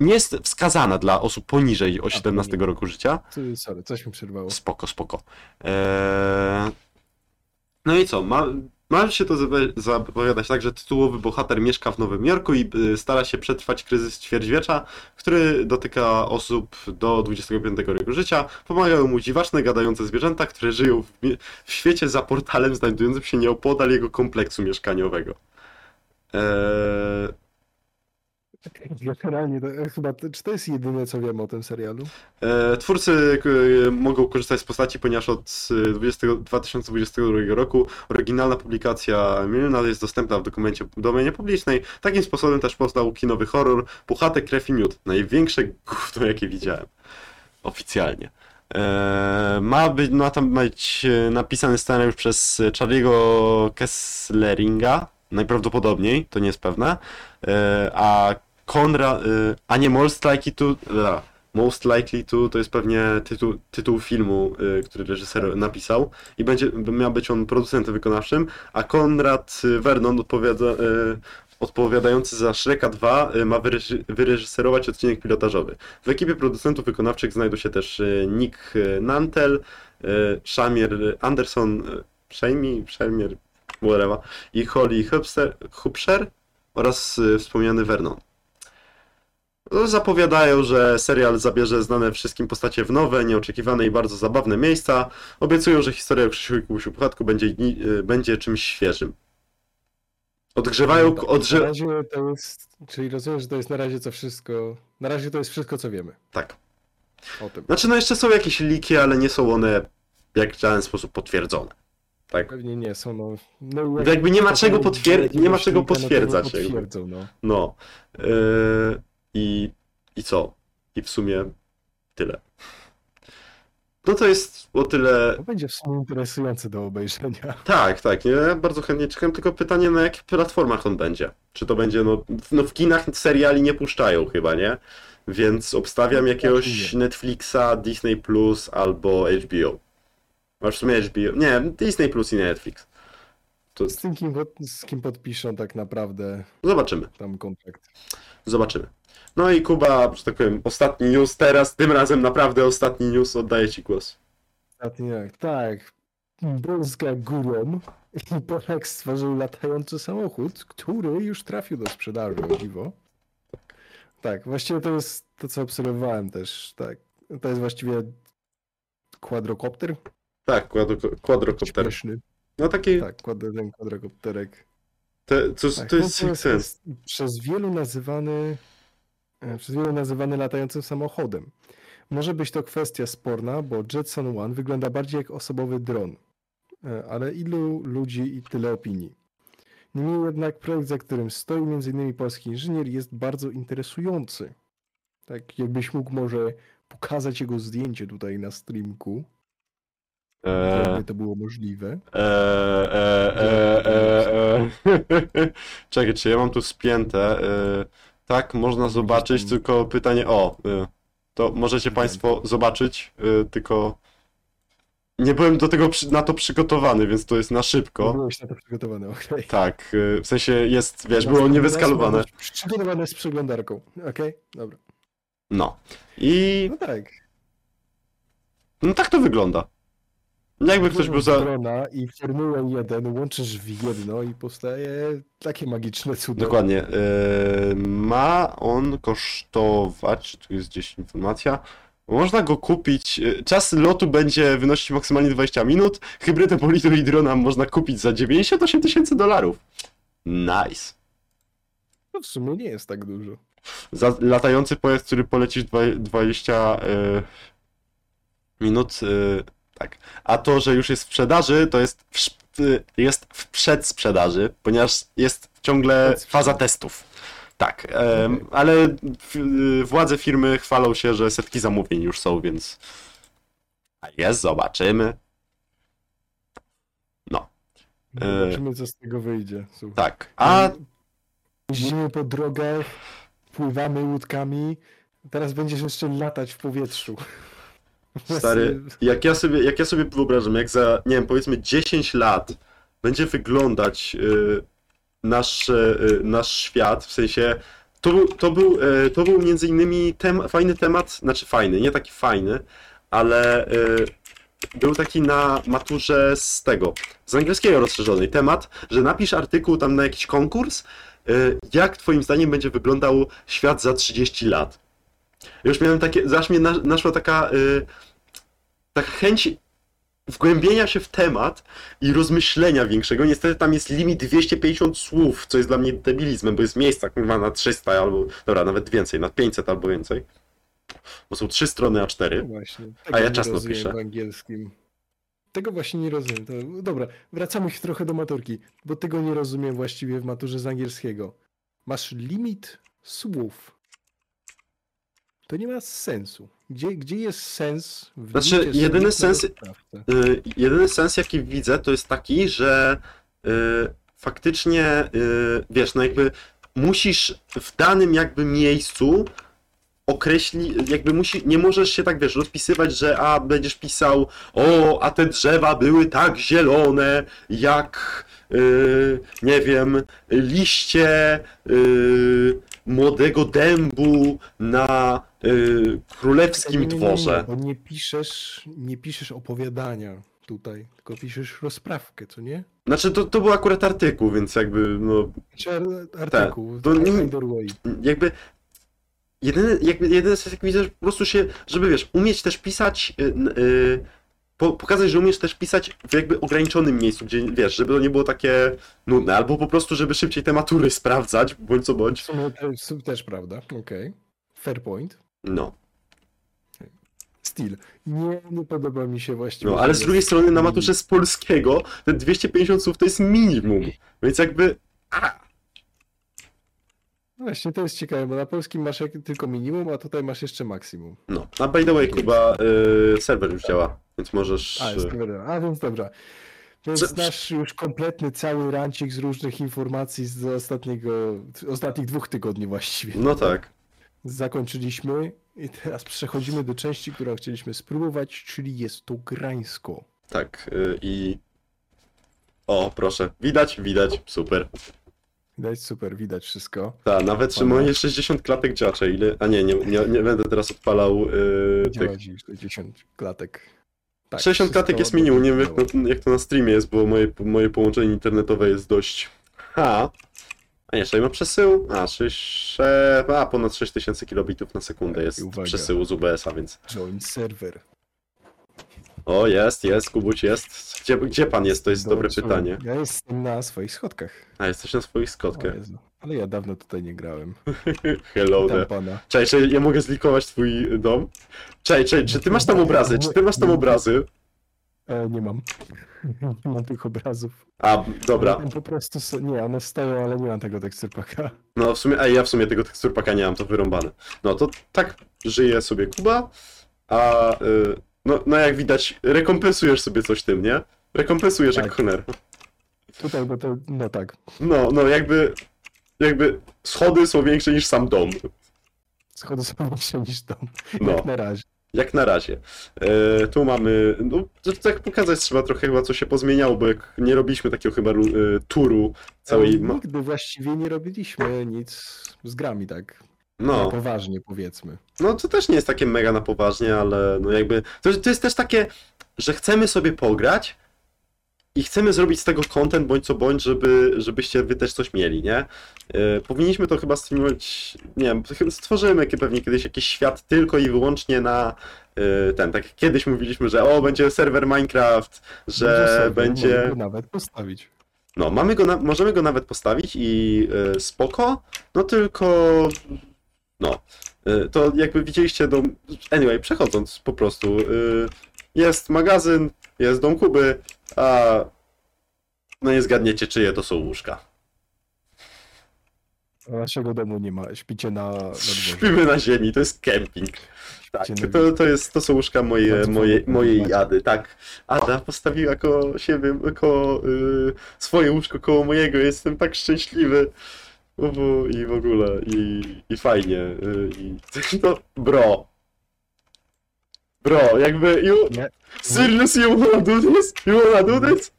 nie jest wskazana dla osób poniżej o siedemnastego roku życia. Sorry, coś mi przerwało. Spoko, spoko. Eee... No i co, ma... Ma się to zapowiadać tak, że tytułowy bohater mieszka w Nowym Jorku i stara się przetrwać kryzys ćwierćwiecza, który dotyka osób do dwudziestego piątego roku życia. Pomagają mu dziwaczne, gadające zwierzęta, które żyją w, mi- w świecie za portalem znajdującym się nieopodal jego kompleksu mieszkaniowego. Eee... Generalnie, to, chyba, czy to jest jedyne, co wiem o tym serialu? E, twórcy e, mogą korzystać z postaci, ponieważ od dwudziestego, dwa tysiące dwudziestego drugiego roku oryginalna publikacja Milena jest dostępna w dokumencie w domenie publicznej. Takim sposobem też powstał kinowy horror Puchatek, krew i miód. Największe gówno, jakie widziałem. Oficjalnie. E, ma, być, ma tam być napisany scenariusz przez Charlie'ego Kessleringa. Najprawdopodobniej, to nie jest pewne. E, a Konrad, a nie Most Likely To, Most Likely To, to jest pewnie tytuł, tytuł filmu, który reżyser napisał i będzie, miał być on producentem wykonawczym, a Conrad Vernon odpowiada, odpowiadający za Shreka dwa ma wyreżyserować odcinek pilotażowy. W ekipie producentów wykonawczych znajdą się też Nick Nantel, Shamier Anderson, Shamier, Shamier, whatever, i Holly Hupscher oraz wspomniany Vernon. Zapowiadają, że serial zabierze znane wszystkim postacie w nowe, nieoczekiwane i bardzo zabawne miejsca. Obiecują, że historia o Krzysiu i Kubusiu Puchatku będzie, będzie czymś świeżym. Odgrzewają... Tak, odgrze... na razie to jest, czyli rozumiem, że to jest na razie to wszystko... Na razie to jest wszystko, co wiemy. Tak. O tym. Znaczy, no jeszcze są jakieś leaky, ale nie są one jak w żaden sposób potwierdzone. Tak. Pewnie nie są, no... no jak jakby nie ma czego, potwier... nie ma czego potwierdzać. No. no. Yy... I, I co? I w sumie tyle. No to jest o tyle... To będzie w sumie interesujące do obejrzenia. Tak, tak. Ja bardzo chętnie czekam, tylko pytanie, na jakich platformach on będzie. Czy to będzie, no, no w kinach seriali nie puszczają chyba, nie? Więc obstawiam jakiegoś Netflixa, Disney Plus albo H B O. A w sumie H B O... Nie, Disney Plus i Netflix. To... Z tym, kim, z kim podpiszą tak naprawdę... Zobaczymy. Tam kontrakt. Zobaczymy. No i Kuba, że tak powiem, ostatni news teraz, tym razem naprawdę ostatni news, oddaję Ci głos. Ostatni, tak, tak. Polska górą i Polak stworzył latający samochód, który już trafił do sprzedaży, o dziwo. Tak, właściwie to jest to, co obserwowałem też, tak. To jest właściwie quadrokopter? Tak, quadro- quadrokopter. Śmieszny. No taki... Tak, ten quadrokopterek. Te, co, tak, to jest, jest, jest przez wielu nazywany... przez wielu nazywany latającym samochodem. Może być to kwestia sporna, bo Jetson One wygląda bardziej jak osobowy dron, ale ilu ludzi i tyle opinii. Niemniej jednak projekt, za którym stoi między innymi polski inżynier, jest bardzo interesujący. Tak, jakbyś mógł może pokazać jego zdjęcie tutaj na streamku. Eee, żeby to było możliwe. Eee, eee, eee, eee. Czekaj, czy ja mam tu spięte? Eee, tak, można zobaczyć, tylko pytanie o... Eee, to możecie Państwo zobaczyć, eee, tylko... Nie byłem do tego przy, na to przygotowany, więc to jest na szybko. Nie byłeś na to przygotowany, okej. Okay. Tak, eee, w sensie jest, wiesz, było niewyskalowane. Przygotowane z przeglądarką, okej? Okay? Dobra. No. I... No tak. No tak to wygląda. Jakby ktoś był za... Drona i Formułę jeden łączysz w jedno i powstaje takie magiczne cudo. Dokładnie. Yy, ma on kosztować... Tu jest gdzieś informacja. Można go kupić... Czas lotu będzie wynosić maksymalnie dwadzieścia minut. Hybrydę Politu i drona można kupić za dziewięćdziesiąt osiem tysięcy dolarów. Nice. No w sumie nie jest tak dużo. Za latający pojazd, który polecisz dwadzieścia minut... Yy... Tak. A to, że już jest w sprzedaży, to jest w, jest w przedsprzedaży, ponieważ jest ciągle faza testów. Tak, um, ale władze firmy chwalą się, że setki zamówień już są, więc... A jest, zobaczymy. No. Zobaczymy, co z tego wyjdzie. Słuchaj. Tak, a... Jeździmy po drogach, pływamy łódkami, teraz będziesz jeszcze latać w powietrzu. Stary, jak ja sobie, jak ja sobie wyobrażam, jak za, nie wiem, powiedzmy dziesięć lat będzie wyglądać y, nasz, y, nasz świat, w sensie, to, to był, y, to był między innymi tem, fajny temat, znaczy fajny, nie taki fajny, ale y, był taki na maturze z tego, z angielskiego rozszerzonej temat, że napisz artykuł tam na jakiś konkurs, y, jak twoim zdaniem będzie wyglądał świat za trzydzieści lat. Już miałem takie, zaś mnie naszła taka, yy, taka chęć wgłębienia się w temat i rozmyślenia większego. Niestety tam jest limit dwieście pięćdziesiąt słów, co jest dla mnie debilizmem, bo jest miejsca kurwa na trzysta albo, dobra, nawet więcej, na pięćset albo więcej. Bo są trzy strony A cztery, no właśnie, a ja czasno piszę. W angielskim. Tego właśnie nie rozumiem. To, dobra, wracamy się trochę do maturki, bo tego nie rozumiem właściwie w maturze z angielskiego. Masz limit słów. To nie ma sensu. Gdzie, gdzie jest sens? W znaczy, jedyny sens, y, jedyny sens, jaki widzę, to jest taki, że y, faktycznie, y, wiesz, no jakby musisz w danym jakby miejscu określić, jakby musi, nie możesz się tak, wiesz, rozpisywać, że a, będziesz pisał, o, a te drzewa były tak zielone, jak, y, nie wiem, liście, y, młodego dębu na y, królewskim nie, nie, nie, dworze. Nie, nie, nie piszesz, nie piszesz opowiadania tutaj, tylko piszesz rozprawkę, co nie? Znaczy to, to był akurat artykuł, więc jakby no... Znaczy artykuł, ta, to, nie, jakby jedyny, jakby jedyny sens, jak widzę, po prostu się, żeby wiesz, umieć też pisać, y, y, po, pokazać, że umiesz też pisać w jakby ograniczonym miejscu, gdzie wiesz, żeby to nie było takie nudne, albo po prostu, żeby szybciej te matury sprawdzać, bądź co bądź. W sumie też, też prawda, okej. Okay. Fair point. No. Still. Nie, nie podoba mi się właściwie. No, ale z drugiej strony na maturze z polskiego te dwieście pięćdziesiąt słów to jest minimum, więc jakby... A! No właśnie, to jest ciekawe, bo na polskim masz tylko minimum, a tutaj masz jeszcze maksimum. No, a by the way, Kuba, yy, serwer już działa, więc możesz... A, jest dobra, a więc dobra. Więc nasz już kompletny cały rancik z różnych informacji z ostatniego, ostatnich dwóch tygodni właściwie. No tak. Zakończyliśmy i teraz przechodzimy do części, którą chcieliśmy spróbować, czyli jest to grańsko. Tak, yy, i... O, proszę, widać, widać, super. Widać, super, widać wszystko. Tak, nawet panu... Szymon jest sześćdziesiąt klatek dziacze, ile... A nie, nie, nie, nie będę teraz odpalał yy, tych... sześćdziesiąt klatek. Tak, sześćdziesiąt klatek jest minimum, nie wiem jak, jak to na streamie jest, bo moje, moje połączenie internetowe jest dość... Ha! A nie, jeszcze ma przesył? A, sześć... A, ponad sześć tysięcy kilobitów na sekundę jest przesyłu z U B S-a, więc... Join server. O, jest, jest, Kubuś, jest. Gdzie, gdzie pan jest? To jest dobre pytanie. Ja jestem na swoich schodkach. A, jesteś na swoich schodkach. Ale ja dawno tutaj nie grałem. Hello there. Cześć, cześć, ja mogę zlikować twój dom? Cześć, cześć, czy ty masz tam obrazy? Czy ty masz tam obrazy? E, nie mam. Nie mam tych obrazów. A, dobra. Po prostu so... Nie, one stoją, ale nie mam tego teksturpaka. No w sumie, a ja w sumie tego teksturpaka nie mam, to wyrąbane. No to tak żyje sobie Kuba, a y, no, no jak widać rekompensujesz sobie coś tym, nie? Rekompensujesz tak. Jak honor. Tutaj, bo to, no tak. No, no jakby, jakby schody są większe niż sam dom. Schody są większe niż dom, no. Jak na razie. Jak na razie. E, tu mamy, no tak pokazać trzeba trochę chyba co się pozmieniało, bo jak nie robiliśmy takiego chyba e, turu całej... No, nigdy właściwie nie robiliśmy nic z grami, tak? No. Na poważnie powiedzmy. No to też nie jest takie mega na poważnie, ale no jakby... To, to jest też takie, że chcemy sobie pograć i chcemy zrobić z tego content bądź co bądź, żeby, żebyście wy też coś mieli, nie? Yy, powinniśmy to chyba streamować, nie wiem, stworzymy pewnie kiedyś jakiś świat tylko i wyłącznie na yy, ten, tak jak kiedyś mówiliśmy, że o, będzie serwer Minecraft, że będzie... będzie... Możemy go nawet postawić. No, mamy go na... możemy go nawet postawić i yy, spoko, no tylko... No, yy, to jakby widzieliście do... Anyway, przechodząc po prostu, yy, jest magazyn, jest dom Kuby, a no nie zgadniecie, czyje to są łóżka. Naszego domu nie ma, śpicie na, na śpimy na ziemi, to jest kemping. Tak, to, to, jest, to są łóżka moje, moje, mojej Ady, tak. Ada postawiła koło siebie, koło, yy, swoje łóżko koło mojego, jestem tak szczęśliwy. Ubu, i w ogóle, i, i fajnie, yy, i to bro. Bro, jakby, you... Nie. Seriously, you wanna do this? You wanna do this?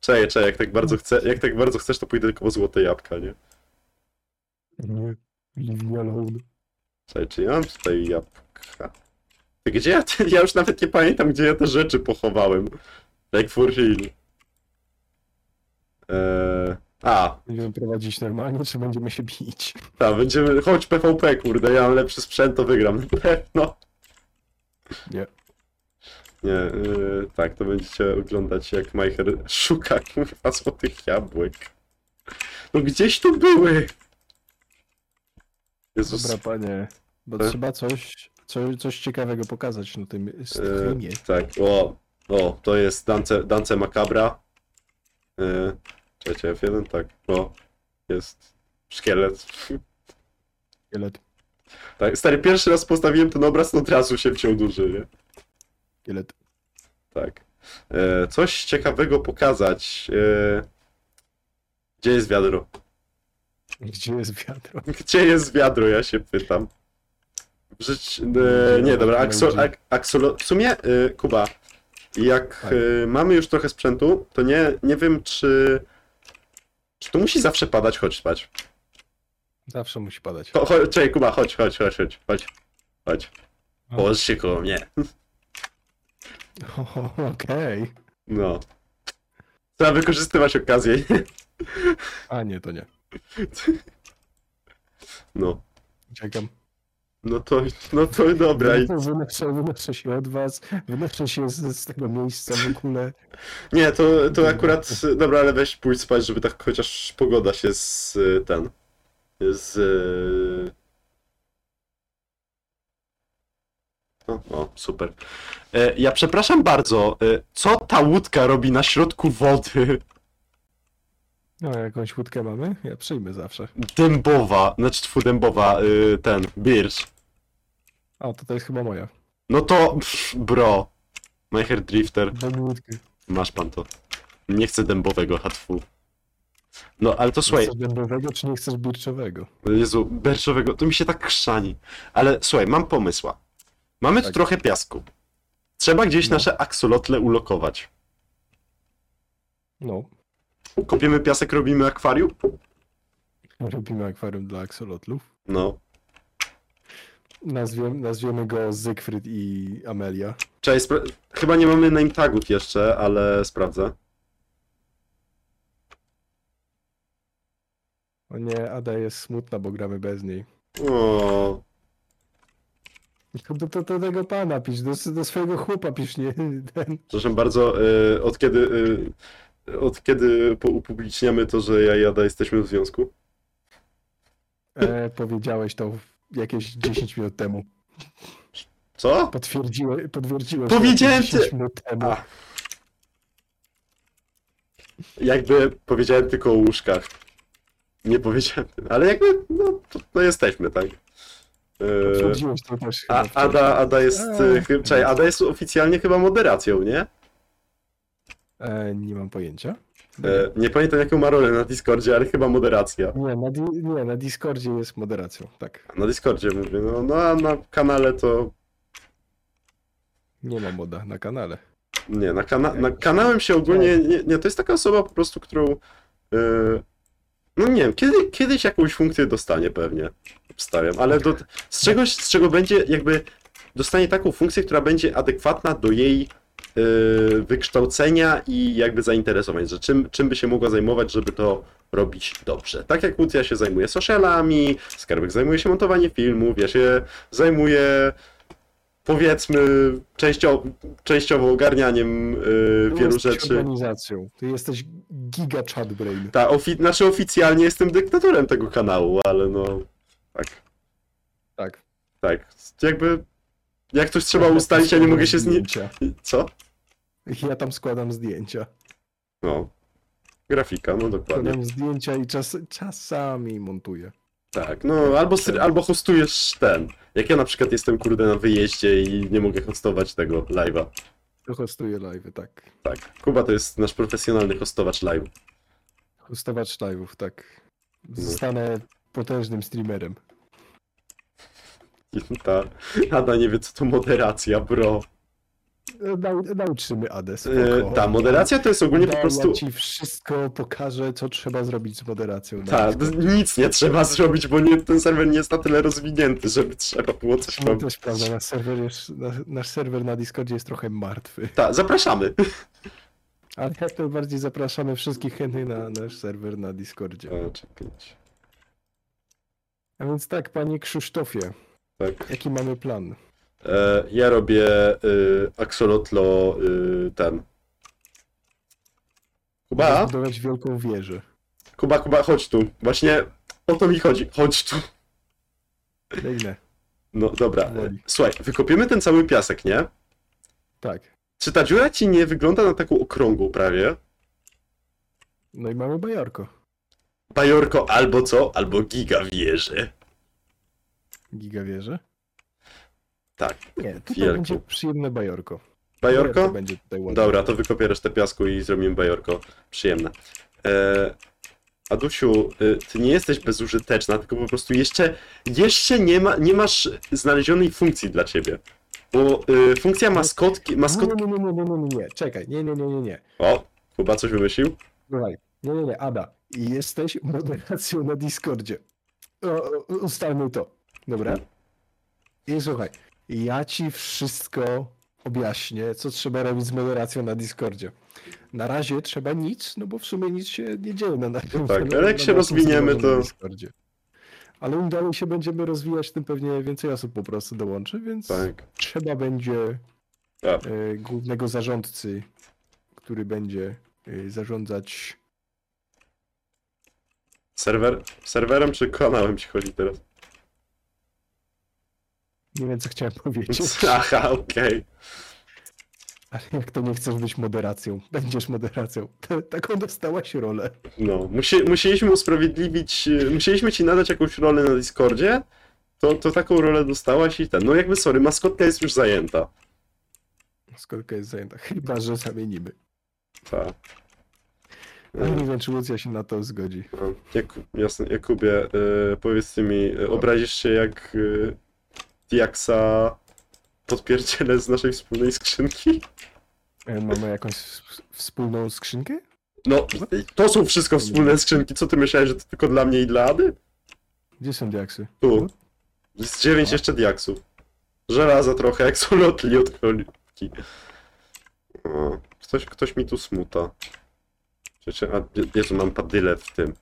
Czekaj, czekaj, jak tak bardzo chcę, jak tak bardzo chcesz, to pójdę tylko po złote jabłka, nie? Nie, leave me alone. Czekaj, czy ja mam tutaj jabłka? Gdzie ja te... Ja już nawet nie pamiętam, gdzie ja te rzeczy pochowałem. Like for real. Eee... A. Będziemy prowadzić normalnie, czy będziemy się bić? Tak, będziemy... Chodź PvP, kurde, ja mam lepszy sprzęt, to wygram na pewno. Nie. Nie, yy, tak, to będziecie oglądać jak Maicher szuka kurwa złotych jabłek. No gdzieś tu były! Jezus. Dobra panie, bo e? trzeba coś, coś, coś ciekawego pokazać na tym streamie. Yy, tak, o, o, to jest Dance, Dance Macabra. Yy, Czekajcie, F jeden, tak, o, jest szkielet. Szkielet. Tak, stary, pierwszy raz postawiłem ten obraz, to od razu się wciął duży, nie? Kielet. Tak. E, coś ciekawego pokazać. E, gdzie jest wiadro? Gdzie jest wiadro? Gdzie jest wiadro, ja się pytam. Żyć, e, nie, dobra, aksol, ak, aksolo, w sumie, e, Kuba, jak e, mamy już trochę sprzętu, to nie, nie wiem, czy... Czy to musi zawsze padać, chodź spać. Zawsze musi padać. Cho, cho, czekaj, Kuba, chodź, chodź, chodź, chodź, chodź, chodź. Położ się koło mnie. Okej. Okay. No. Trzeba wykorzystywać okazję. A nie, to nie. No. Czekam. No to, no to dobra. Wynoszę, wynoszę się od was, wynoszę się z, z tego miejsca w ogóle. Nie, to, to akurat, dobra, ale weź pójdź spać, żeby tak chociaż pogoda się z ten... Z... O, o, super. E, ja przepraszam bardzo, e, co ta łódka robi na środku wody? No, jakąś łódkę mamy? Ja przyjmę zawsze. Dębowa, znaczy tfu, dębowa, y, ten, birch. A, to to jest chyba moja. No to, pff, bro. Maicher Drifter. Dam łódkę. Masz pan to. Nie chcę dębowego, hatfu. No, ale to słuchaj... Chcesz dębowego, czy nie chcesz birczowego? Jezu, birczowego, to mi się tak krzani. Ale słuchaj, mam pomysła. Mamy tak. Tu trochę piasku. Trzeba gdzieś no. Nasze axolotle ulokować. No. Kopiemy piasek, robimy akwarium? Robimy akwarium dla axolotlów. No. Nazwiemy, nazwiemy go Zygfryd i Amelia. Cześć, spra- chyba nie mamy name tagów jeszcze, ale sprawdzę. O nie, Ada jest smutna, bo gramy bez niej. O. Do, do, do tego pana pisz, do, do swojego chłopa pisz, nie ten. Przepraszam bardzo, y, od kiedy y, od kiedy upubliczniamy to, że ja i Ada jesteśmy w związku? E, powiedziałeś to jakieś dziesięć minut temu. Co? Potwierdziłeś. Potwierdziłeś. Powiedziałem to dziesięć minut temu. A. Jakby powiedziałem tylko o łóżkach. Nie powiedziałem, ale jakby, no, to, to jesteśmy, tak? A, Ada, Ada jest, eee. czekaj, Ada jest oficjalnie chyba moderacją, nie? Eee, nie mam pojęcia. Eee, nie pamiętam jaką ma rolę na Discordzie, ale chyba moderacja. Nie, na, di nie, na Discordzie jest moderacją, tak. Na Discordzie mówię, no, no a na kanale to... Nie ma moda na kanale. Nie, na, kana na kanałem się ogólnie... Nie, nie, to jest taka osoba po prostu, którą... Yy, no nie wiem, kiedy, kiedyś jakąś funkcję dostanie pewnie, obstawiam, ale do, z czegoś, z czego będzie jakby... Dostanie taką funkcję, która będzie adekwatna do jej yy, wykształcenia i jakby zainteresowań, że czym, czym by się mogła zajmować, żeby to robić dobrze. Tak jak Łucja się zajmuje socialami, Skarbek zajmuje się montowaniem filmów, ja się zajmuję... Powiedzmy, częściowo, częściowo ogarnianiem yy, wielu rzeczy. Organizacją. Ty jesteś giga chatbrain. Tak, ofi znaczy oficjalnie jestem dyktatorem tego kanału, ale no. Tak. Tak. Tak. Jakby. Jak coś trzeba ja ustalić, ja nie mogę się z nim. Co? Ja tam składam zdjęcia. No. Grafika, no dokładnie. Składam zdjęcia i czas czasami montuję. Tak, no albo, albo hostujesz ten. Jak ja na przykład jestem kurde na wyjeździe i nie mogę hostować tego live'a. To hostuję live'y, tak. Tak, Kuba to jest nasz profesjonalny hostowacz live'ów. Hostowacz live'ów, tak. Zostanę no. potężnym streamerem. Ta Ada nie wie co to moderacja, bro. Nauczymy Adę, spoko. Ta moderacja to jest ogólnie Daj, po prostu... Ja ci wszystko pokażę, co trzeba zrobić z moderacją. Tak, nic nie trzeba zrobić, bo nie, ten serwer nie jest na tyle rozwinięty, żeby trzeba było coś robić. To jest prawda, nasz serwer, jest, nasz serwer na Discordzie jest trochę martwy. Tak, zapraszamy. Ale jak najbardziej zapraszamy wszystkich chętnych na nasz serwer na Discordzie. O, a więc tak, panie Krzysztofie, tak. Jaki mamy plan? Ja robię y, axolotlo y, ten. Kuba? Zbudować wielką wieżę. Kuba, Kuba, chodź tu. Właśnie o to mi chodzi. Chodź tu. Biegnę. No dobra. Słuchaj, wykopiemy ten cały piasek, nie? Tak. Czy ta dziura ci nie wygląda na taką okrągłą prawie? No i mamy bajorko. Bajorko albo co? Albo giga wieży. Giga wieży? Tak. Nie, tutaj wielkie. Będzie przyjemne bajorko. Bajorko? Bajorko będzie tutaj ładnie. Dobra, to wykopię resztę piasku i zrobimy bajorko. Przyjemne. Eee, Adusiu, ty nie jesteś bezużyteczna, tylko po prostu jeszcze, jeszcze nie, ma, nie masz znalezionej funkcji dla ciebie. Bo y, funkcja maskotki... maskotki... Nie, nie, nie, nie, nie, nie, nie, czekaj, nie, nie, nie, nie, nie. O, chyba coś wymyślił? Słuchaj, nie, nie, nie, Ada, jesteś moderacją na Discordzie. O, ustalmy to, dobra? I słuchaj. Ja ci wszystko objaśnię, co trzeba robić z moderacją na Discordzie. Na razie trzeba nic, no bo w sumie nic się nie dzieje na naszym no tak, ale jak się rozwiniemy to... Discordzie. Ale im dalej się będziemy rozwijać, tym pewnie więcej osób po prostu dołączy, więc tak. Trzeba będzie tak. Y, głównego zarządcy, który będzie y, zarządzać... Serwer... serwerem czy kanałem ci chodzi teraz? Nie wiem, co chciałem powiedzieć. Aha, okej. Okay. Ale jak to nie chcesz być moderacją, będziesz moderacją. T taką dostałaś rolę. No, musi musieliśmy usprawiedliwić, musieliśmy ci nadać jakąś rolę na Discordzie, to, to taką rolę dostałaś i ten. No jakby, sorry, maskotka jest już zajęta. Maskotka jest zajęta, chyba że zamienimy. Tak. No nie wiem, czy Łucja się na to zgodzi. No, jak, jasne, Jakubie, yy, powiedz mi, yy, obrazisz się jak... Yy... Diaksa podpierdzielę z naszej wspólnej skrzynki? Mamy jakąś wspólną skrzynkę? No, to są wszystko wspólne skrzynki. Co ty myślałeś, że to tylko dla mnie i dla Ady? Gdzie są diaksy? Tu. Jest dziewięć jeszcze diaksów. Żelaza trochę, jak są lotli od króliki. O, ktoś, ktoś mi tu smuta. Przecież, a, Jezu, mam padyle w tym.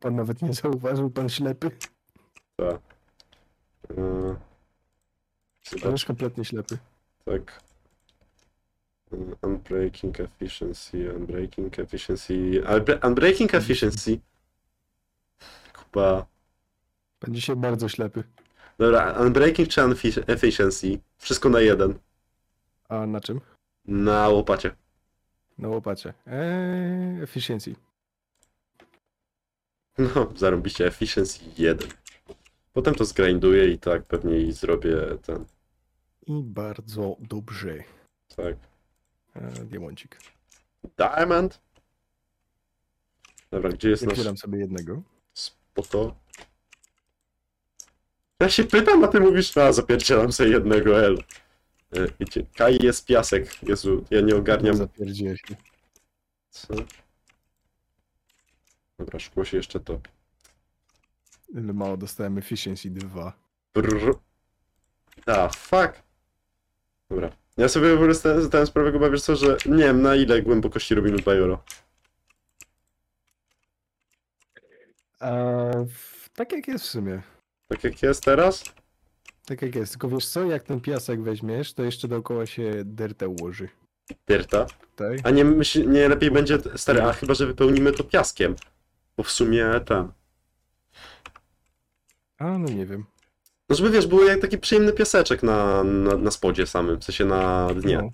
Pan nawet nie zauważył, pan ślepy? Tak. Zobacz. Ależ kompletnie ślepy. Tak. Unbreaking efficiency, unbreaking efficiency, unbreaking efficiency. Kuba. Będzie się bardzo ślepy. Dobra, unbreaking czy efficiency? Wszystko na jeden. A na czym? Na łopacie. Na łopacie. Eee, efficiency. No, zarobicie efficiency jeden. Potem to zgrinduję i tak pewnie i zrobię ten. I bardzo dobrze. Tak. Eee, diamencik. Diamond? Dobra, gdzie jest ja nasz... Wybieram sobie jednego. Spoko. Ja się pytam, a ty mówisz, a zapierdzielam sobie jednego L. Wiecie, Kai jest piasek. Jezu, ja nie ogarniam. Zapierdziłeś się. Co? Dobra, szkło się jeszcze topi. Ile mało dostałem efficiency dwa. Brrr. Ah, fuck. Dobra. Ja sobie w ogóle zdałem sprawę, chyba wiesz co, że nie wiem na ile głębokości robimy bajoro. Eee, tak jak jest w sumie. Tak jak jest teraz? Tak jak jest, tylko wiesz co, jak ten piasek weźmiesz, to jeszcze dookoła się derta ułoży. Derta? Tak. A nie, myśl, nie lepiej będzie, stary, a chyba, że wypełnimy to piaskiem. Bo w sumie tam. A, no nie wiem. No żeby wiesz, był jak taki przyjemny piaseczek na, na, na spodzie samym, w sensie na dnie. No.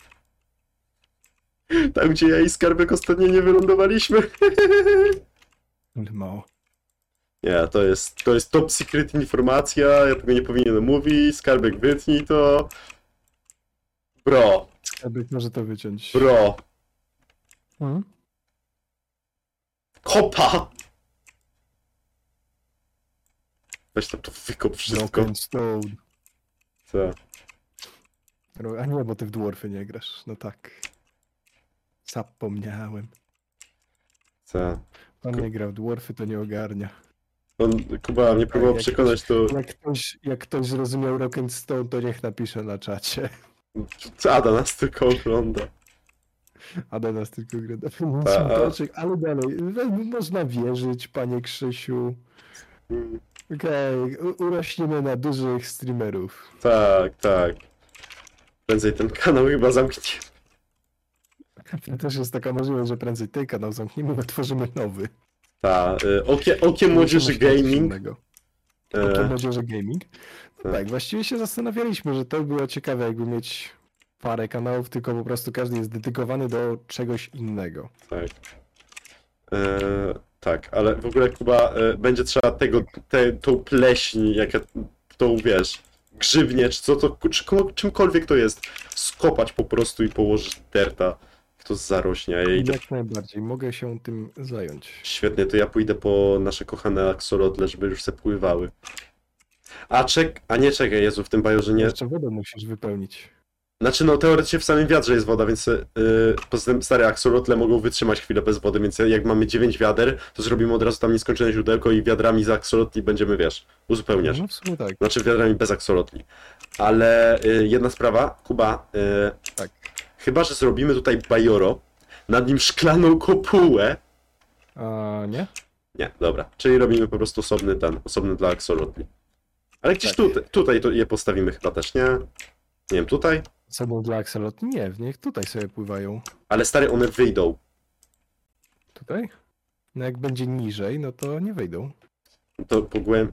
Tam, gdzie ja i Skarbek ostatnio nie wylądowaliśmy. Ale mało. Nie, yeah, to jest, to jest top secret informacja, ja tego nie powinienem mówić, Skarbek wytnij to. Bro. Skarbek może to wyciąć. Bro. Hmm? Kopa! Weź tam to wykop wszystko. Co? A nie, bo ty w dwarfy nie grasz, no tak. Zapomniałem. Co? Pan nie gra w dwarfy, to nie ogarnia. On, Kuba, mnie próbował tak, przekonać to... Jak ktoś, jak ktoś zrozumiał Rock'n'Stone, to niech napisze na czacie. Ada nas tylko ogląda. Ada nas tylko ogląda. Ale dalej, można wierzyć, panie Krzysiu. Okej, okay. Urośniemy na dużych streamerów. Tak, tak. Prędzej ten kanał chyba zamkniemy. To też jest taka możliwość, że prędzej ten kanał zamkniemy, bo tworzymy nowy. Ta, okie, okie młodzieży gaming. Okie młodzieży gaming. No tak, właściwie się zastanawialiśmy, że to było ciekawe, jakby mieć parę kanałów, tylko po prostu każdy jest dedykowany do czegoś innego. Tak. E, tak, ale w ogóle Kuba, e, będzie trzeba tego, te, tą pleśń, jak tą wiesz, grzywnię, czy co to, czy, czymkolwiek to jest, skopać po prostu i położyć derta. To zarośnie. Ja idę... Jak najbardziej, mogę się tym zająć. Świetnie, to ja pójdę po nasze kochane aksolotle, żeby już se pływały. A czek... A nie czekaj, Jezu, w tym bajorze nie... Jeszcze wodę musisz wypełnić. Znaczy no teoretycznie w samym wiadrze jest woda, więc yy, poza tym stare aksolotle mogą wytrzymać chwilę bez wody, więc jak mamy dziewięć wiader, to zrobimy od razu tam nieskończone źródełko i wiadrami z aksolotli będziemy, wiesz, uzupełniać. No w sumie tak. Znaczy wiadrami bez aksolotli. Ale yy, jedna sprawa, Kuba... Yy... Tak. Chyba, że zrobimy tutaj bajoro, nad nim szklaną kopułę. A nie? Nie, dobra. Czyli robimy po prostu osobny ten, osobny dla aksolotli. Ale gdzieś tak. tutaj, tutaj to je postawimy chyba też, nie? Nie wiem, tutaj? Osobną dla aksolotli? Nie, niech tutaj sobie pływają. Ale stary, one wyjdą. Tutaj? No jak będzie niżej, no to nie wyjdą. To pogłęb...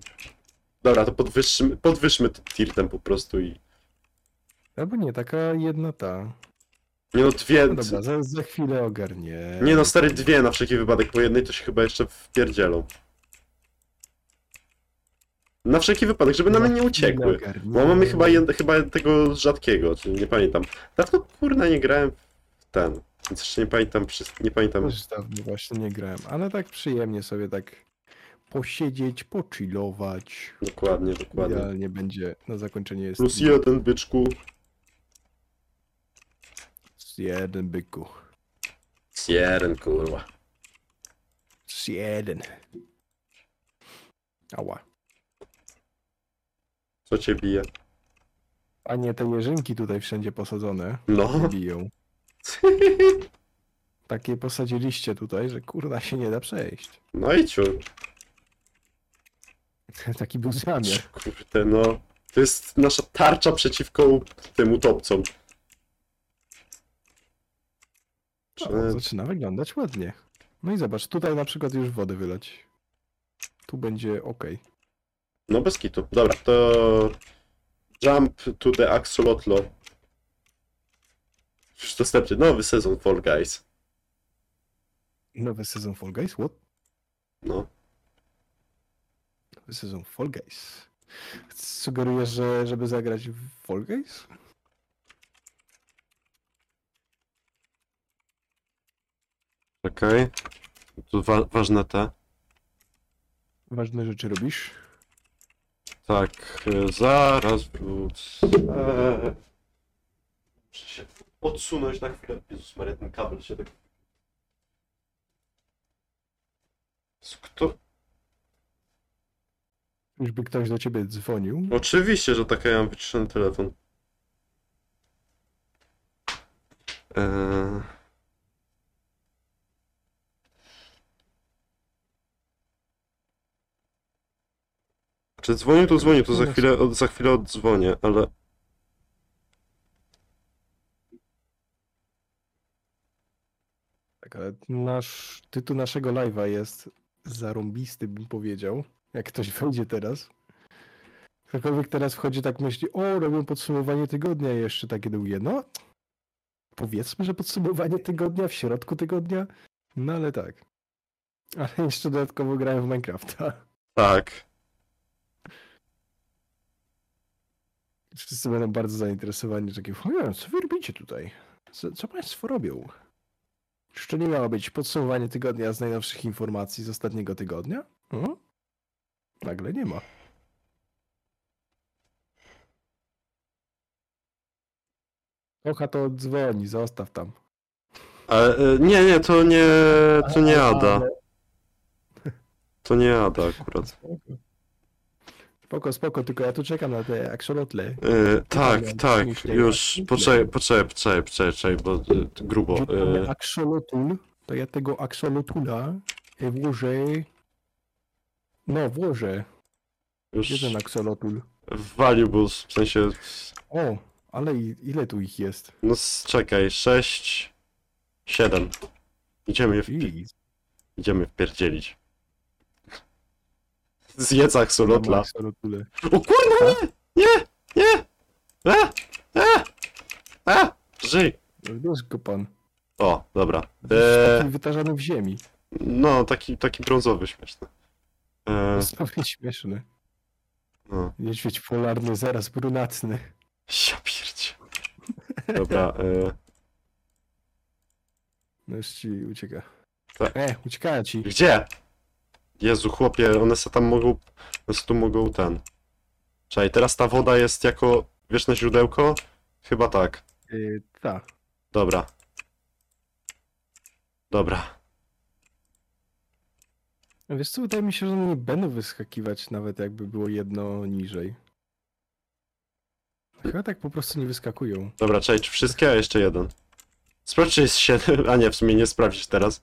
Dobra, to podwyższymy, podwyższymy tirtem po prostu i... Albo nie, taka jedna ta... Nie no, dwie... No dobra, za, za chwilę ogarnię. Nie no, stary, dwie na wszelki wypadek, po jednej to się chyba jeszcze wpierdzielą. Na wszelki wypadek, żeby nam nie uciekły. Bo mamy chyba, jed... chyba tego rzadkiego, czyli nie pamiętam. Dlatego kurna nie grałem w ten, więc jeszcze nie pamiętam... Nie pamiętam... Też dawno właśnie nie grałem, ale tak przyjemnie sobie tak posiedzieć, pochillować. Dokładnie, dokładnie. Idealnie będzie na zakończenie jest... Plus jeden, byczku. Jeden byku. Jeden kurwa. Jeden. Ała. Co cię bije? A nie, te jeżynki tutaj wszędzie posadzone. No. Biją. Takie posadziliście tutaj, że kurwa się nie da przejść. No i ciur. Taki był zamiar. Kurde no. To jest nasza tarcza przeciwko tym utopcom. No, zaczyna wyglądać ładnie. No i zobacz, tutaj na przykład już wodę wylać. Tu będzie ok. No bez kitu. Dobra, to... Jump to the axolotl. Już dostępny nowy sezon Fall Guys. Nowy sezon Fall Guys? What? No. Nowy sezon Fall Guys. Sugerujesz, że żeby zagrać w Fall Guys? Okej. Okay. Tu wa ważne te. Ważne rzeczy robisz? Tak, zaraz wrócę. Muszę się odsunąć na chwilę. Jezus Maria, ten kabel się tak... Kto? Czyżby ktoś do ciebie dzwonił? Oczywiście, że tak, ja mam wyciszony telefon. Eee... Czy dzwonił, to dzwonił, to za chwilę, od, za chwilę oddzwonię, ale... Tak, ale nasz, tytuł naszego live'a jest zarąbisty, bym powiedział, jak ktoś wejdzie teraz. Ktokolwiek teraz wchodzi, tak myśli, o, robią podsumowanie tygodnia jeszcze takie długie. No, powiedzmy, że podsumowanie tygodnia w środku tygodnia, no ale tak. Ale jeszcze dodatkowo grałem w Minecrafta. Tak. Wszyscy będą bardzo zainteresowani, takie, o, co wy robicie tutaj? Co, co państwo robią? Czy to nie miało być podsumowanie tygodnia z najnowszych informacji z ostatniego tygodnia? Mhm. Nagle nie ma. Ocha to dzwoni, zostaw tam. Ale, nie, nie, to nie, to nie Ada. To nie Ada akurat. Spoko, spoko, spoko, tylko ja tu czekam na te axolotle. Yy, tak, tak, tak już poczekaj, poczekaj, poczekaj, poczekaj, bo yy, grubo. Yy. Axolotul, to ja tego axolotula włożę. No, włożę. Już jeden axolotul. Valuables, w sensie... O, ale ile tu ich jest? No czekaj, sześć... siedem. Idziemy je wpierdzielić. Idziemy wpierdzielić. Zjedz axolotla. O kurwa, nie! Nie! Nie! A! A! A! Żyj! Zgłoś go pan. O, dobra. Eee... Taki wytarzany w ziemi. No, taki, taki brązowy śmieszny. Słownie śmieszny. No. Niedźwiedź polarny, zaraz brunatny. Ja pierdzie. Dobra. E... No już ci ucieka. Tak. E, uciekają ci. Gdzie? Jezu, chłopie, one se tam mogą... One se tu mogą ten... Czekaj, teraz ta woda jest jako wieczne źródełko? Chyba tak. Yy, tak. Dobra. Dobra. Wiesz co, wydaje mi się, że one nie będą wyskakiwać, nawet jakby było jedno niżej. Chyba tak po prostu nie wyskakują. Dobra, czekaj, czy wszystkie, a jeszcze jeden. Sprawdź, czy jest siedem, a nie, w sumie nie sprawdzisz teraz.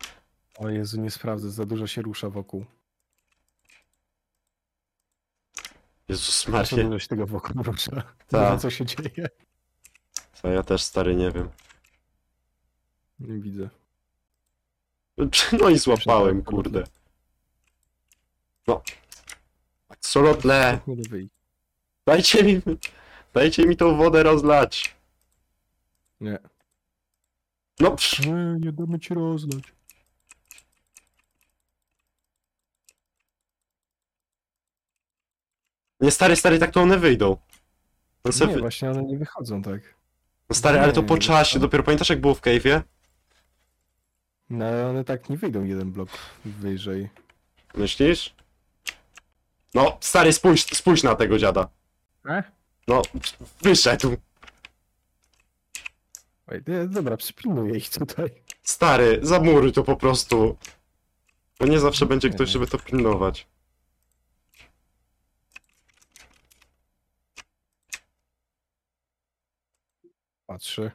O Jezu, nie sprawdzę, za dużo się rusza wokół. Jezus Maria. Za dużo się tego wokół rusza. Ta. Co się dzieje. Co, ja też, stary, nie wiem. Nie widzę. No i złapałem, kurde. No. Absolutnie. Dajcie mi... Dajcie mi tą wodę rozlać. Nie. No psz. Nie, nie damy ci rozlać. Nie, stary, stary, tak to one wyjdą. No se... Nie, właśnie one nie wychodzą, tak. No stary, nie, ale to po czasie, dopiero pamiętasz jak było w cave'ie? No, one tak nie wyjdą jeden blok wyżej. Myślisz? No, stary, spójrz, spójrz na tego dziada. E? No, wyszedł. Oj, dobra, przypilnuję ich tutaj. Stary, zamuruj to po prostu. Bo nie zawsze będzie ktoś, żeby to pilnować. Patrzę.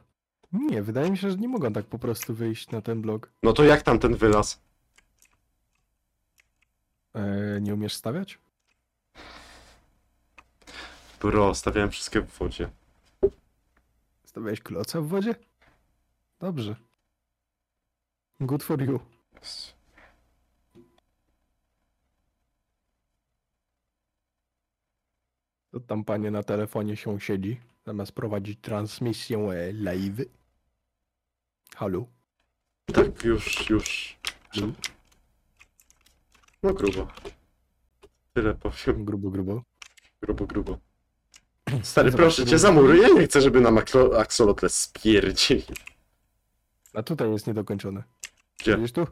Nie, wydaje mi się, że nie mogą tak po prostu wyjść na ten blok. No to jak tam ten wylas? Eee, nie umiesz stawiać? Bro, stawiałem wszystkie w wodzie. Stawiałeś kloca w wodzie? Dobrze. Good for you. Yes. To tam panie na telefonie się siedzi, zamiast prowadzić transmisję live. Halo? Tak, już, już. Proszę. No grubo. Tyle powiem. Grubo, grubo. Grubo, grubo. Stary, proszę cię, grubo. Zamuruj, ja nie chcę, żeby nam axolotle spierdzili. A tutaj jest niedokończone. Gdzie? Widzisz tu?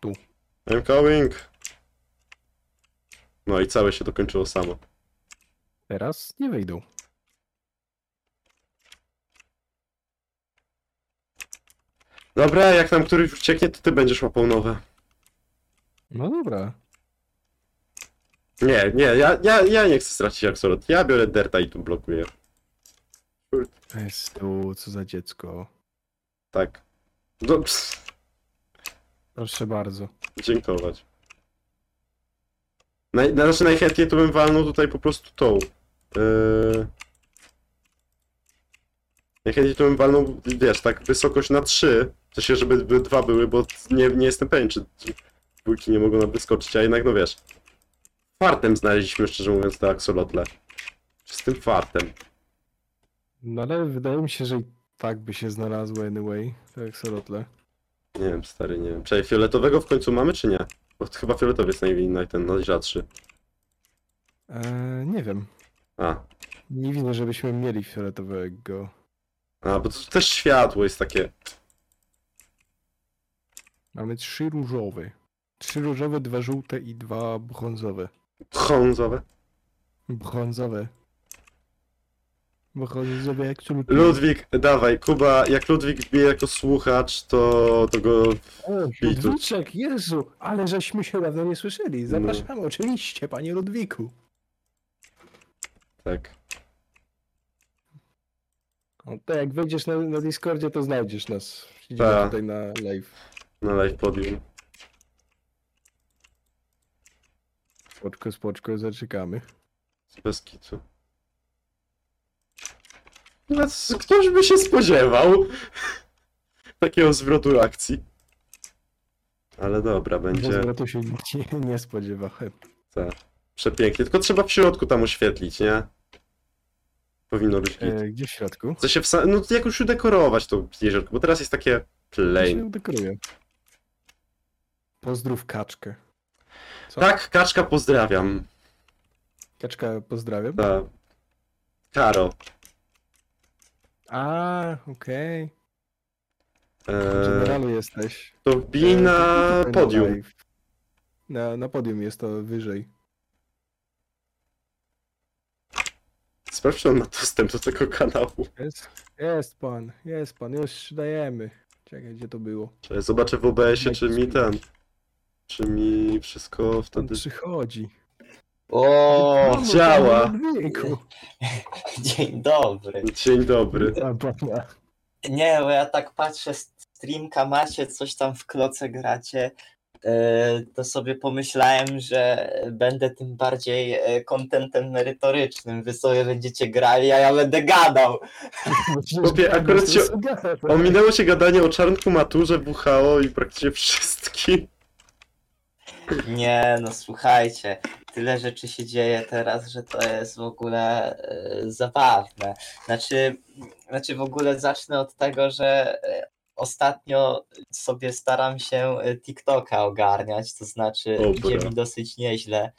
Tu. I'm coming. No i całe się dokończyło samo. Teraz nie wyjdą. Dobra, jak nam któryś ucieknie, to ty będziesz łapał nowe. No dobra. Nie, nie, ja, ja, ja nie chcę stracić axolot. Ja biorę derta i tu blokuję. Jezu, co za dziecko. Tak. Do, proszę bardzo. Dziękować. Naj, znaczy najchętniej to bym walnął tutaj po prostu tą. Yy... Najchętniej to bym walnął, wiesz, tak wysokość na trzy. W sensie, żeby dwa były, bo nie, nie jestem pewien, czy dwójki nie mogą nam wyskoczyć, a jednak, no wiesz. Fartem znaleźliśmy, szczerze mówiąc, te axolotle. Z tym fartem. No ale wydaje mi się, że tak by się znalazły anyway, te axolotle. Nie wiem, stary, nie wiem. Czekaj, fioletowego w końcu mamy, czy nie? Bo chyba fioletowy jest najwinny, ten najrzadszy. Eee, nie wiem. A. Nie widzę, żebyśmy mieli fioletowego. A, bo to też światło jest takie. Mamy trzy różowe. Trzy różowe, dwa żółte i dwa brązowe. Brązowe? Brązowe. Brązowe jak czym... Ludwik, dawaj, Kuba, jak Ludwik bije jako słuchacz, to, to go... Ludwiczek, Jezu, ale żeśmy się dawno nie słyszeli. Zapraszamy, no. Oczywiście, panie Ludwiku. Tak. No tak, jak wejdziesz na, na Discordzie, to znajdziesz nas. Idziemy Ta. tutaj na live. Na live podium. Spoczko, spoczko, zaczekamy. Bez kitu. Ktoś by się spodziewał takiego zwrotu akcji. Ale dobra, będzie... Zwrotu się nie, nie spodziewałem. Tak, przepięknie. Tylko trzeba w środku tam oświetlić, nie? Powinno być git. E, gdzie w środku? Co się w sam... No jak już udekorować to jeziorko, bo teraz jest takie plain. Ja się udekoruję. Pozdrów kaczkę. Co? Tak, kaczka pozdrawiam. Kaczka pozdrawiam? Tak. Karo. A, okej. Okay. Eee, generalu jesteś. To wbij na eee, podium. Na, na podium jest to wyżej. Sprawdź, czy on ma dostęp do tego kanału. Jest, jest pan, jest pan, już dajemy. Czekaj, gdzie to było. Zobaczę w O B S-ie, czy mi ten... Czy mi wszystko wtedy... On przychodzi. O, działa! Dzień dobry. Dzień dobry. Nie, bo ja tak patrzę, streamka macie, coś tam w kloce gracie, to sobie pomyślałem, że będę tym bardziej kontentem merytorycznym. Wy sobie będziecie grali, a ja będę gadał. Popie, akurat się ominęło się gadanie o Czarnku, maturze, W H O i praktycznie wszystkim. Nie, no słuchajcie, tyle rzeczy się dzieje teraz, że to jest w ogóle y, zabawne. Znaczy, znaczy w ogóle zacznę od tego, że ostatnio sobie staram się TikToka ogarniać, to znaczy Dobra. idzie mi dosyć nieźle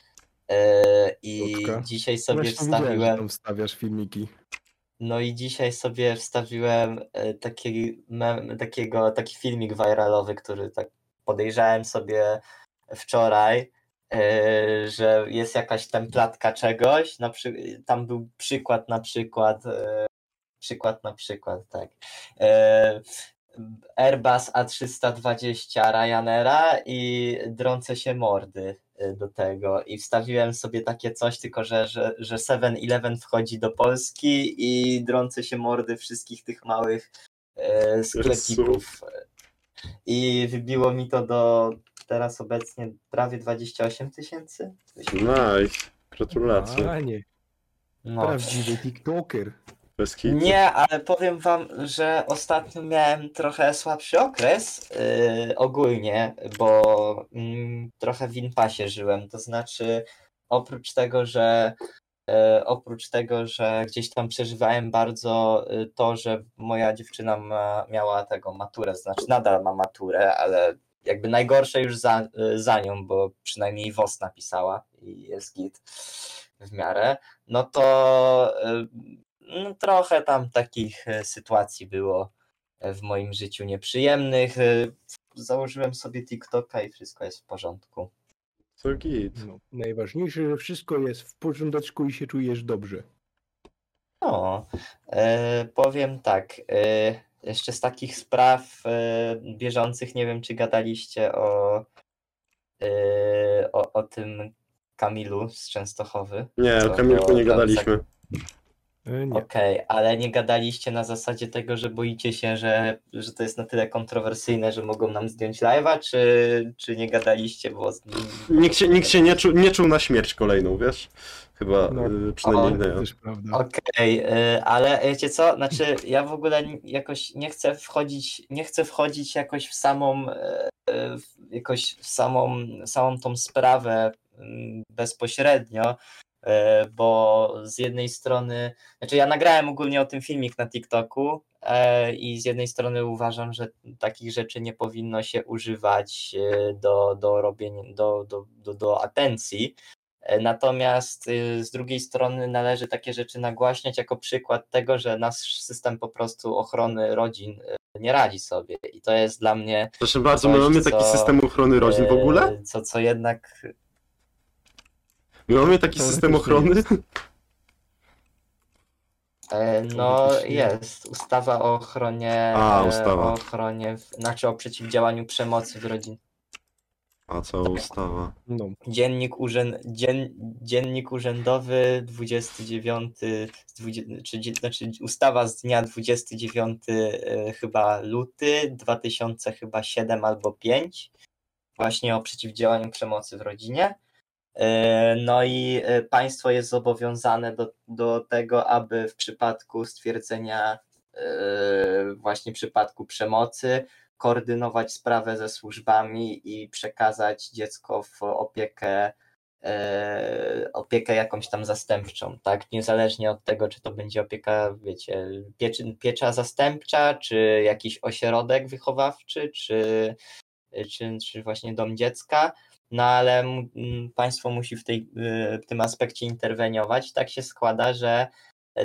y, i Utka. dzisiaj sobie Właśnie wstawiłem... Widziałem, że tam wstawiasz filmiki. No i dzisiaj sobie wstawiłem taki, mem, takiego, taki filmik viralowy, który tak podejrzałem sobie wczoraj, yy, że jest jakaś templatka czegoś, na przy... tam był przykład na przykład, yy, przykład na przykład, tak. Yy, Airbus A trzysta dwadzieścia Ryanaira i drące się mordy do tego i wstawiłem sobie takie coś, tylko że, że, że seven eleven wchodzi do Polski i drące się mordy wszystkich tych małych yy, sklepików. I wybiło mi to do teraz obecnie prawie dwadzieścia osiem tysięcy. Nice, gratulacje. A, nie. No. Prawdziwy TikToker. Bez kitu. Nie, ale powiem wam, że ostatnio miałem trochę słabszy okres yy, ogólnie, bo yy, trochę w inpasie żyłem. To znaczy oprócz tego, że yy, oprócz tego, że gdzieś tam przeżywałem bardzo yy, to, że moja dziewczyna ma, miała tego maturę, znaczy nadal ma maturę, ale jakby najgorsze już za, za nią, bo przynajmniej W O S napisała i jest git w miarę, no to no, trochę tam takich sytuacji było w moim życiu nieprzyjemnych. Założyłem sobie TikToka i wszystko jest w porządku. So git. No, najważniejsze, że wszystko jest w porządeczku i się czujesz dobrze. No, e, powiem tak, e, jeszcze z takich spraw e, bieżących, nie wiem, czy gadaliście o, e, o, o tym Kamilu z Częstochowy. Nie, o Kamilku nie gadaliśmy. Okej, okay, ale nie gadaliście na zasadzie tego, że boicie się, że, że to jest na tyle kontrowersyjne, że mogą nam zdjąć live'a, czy, czy nie gadaliście, bo... Nikt się, nikt się nie, czuł, nie czuł na śmierć kolejną, wiesz? Chyba no, y, przynajmniej o, nie. Ja. Okej, okay, y, ale wiecie co, znaczy ja w ogóle jakoś nie chcę wchodzić, nie chcę wchodzić jakoś w samą, y, jakoś w samą, samą tą sprawę y, bezpośrednio, bo z jednej strony, znaczy ja nagrałem ogólnie o tym filmik na TikToku i z jednej strony uważam, że takich rzeczy nie powinno się używać do, do robienia, do, do, do, do atencji, natomiast z drugiej strony należy takie rzeczy nagłaśniać jako przykład tego, że nasz system po prostu ochrony rodzin nie radzi sobie i to jest dla mnie... Proszę bardzo, my mamy taki system ochrony rodzin w ogóle? Co, co jednak... My mamy taki system ochrony? No jest, ustawa o ochronie, A, ustawa. O ochronie, znaczy o przeciwdziałaniu przemocy w rodzinie. A co ustawa? No. Dziennik, urzęd, dzien, dziennik urzędowy dwudziesty dziewiąty, czy, znaczy ustawa z dnia dwudziestego dziewiątego chyba luty dwa tysiące siódmego albo piątego, właśnie o przeciwdziałaniu przemocy w rodzinie. No i państwo jest zobowiązane do, do tego, aby w przypadku stwierdzenia yy, właśnie przypadku przemocy koordynować sprawę ze służbami i przekazać dziecko w opiekę, yy, opiekę jakąś tam zastępczą, tak? Niezależnie od tego, czy to będzie opieka, wiecie, piecz, piecza zastępcza, czy jakiś ośrodek wychowawczy, czy, czy, czy właśnie dom dziecka. No ale państwo musi w, tej, w tym aspekcie interweniować. Tak się składa, że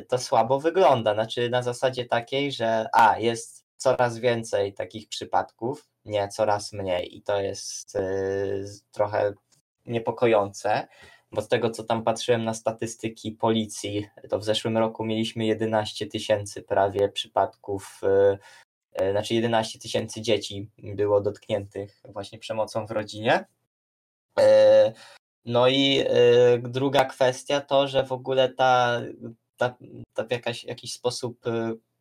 to słabo wygląda. Znaczy na zasadzie takiej, że a, jest coraz więcej takich przypadków, nie coraz mniej i to jest y, trochę niepokojące, bo z tego co tam patrzyłem na statystyki policji, to w zeszłym roku mieliśmy jedenaście tysięcy prawie przypadków y, y, znaczy jedenaście tysięcy dzieci było dotkniętych właśnie przemocą w rodzinie. No i druga kwestia to, że w ogóle ta, ta, ta w jakaś, jakiś sposób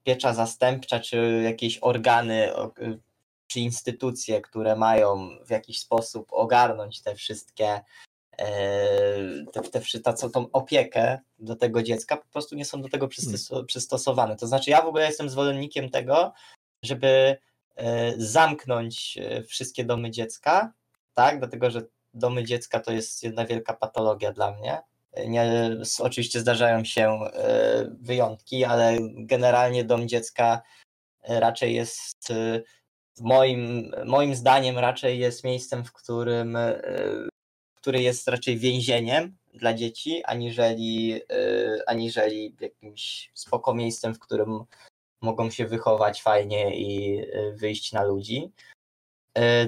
piecza zastępcza, czy jakieś organy, czy instytucje, które mają w jakiś sposób ogarnąć te wszystkie, te, te, ta, tą opiekę do tego dziecka, po prostu nie są do tego przystos- przystosowane. To znaczy ja w ogóle jestem zwolennikiem tego, żeby zamknąć wszystkie domy dziecka, tak, dlatego że domy dziecka to jest jedna wielka patologia dla mnie. Nie, oczywiście zdarzają się wyjątki, ale generalnie dom dziecka raczej jest, moim, moim zdaniem raczej jest miejscem, w którym, który jest raczej więzieniem dla dzieci, aniżeli, aniżeli jakimś spoko miejscem, w którym mogą się wychować fajnie i wyjść na ludzi.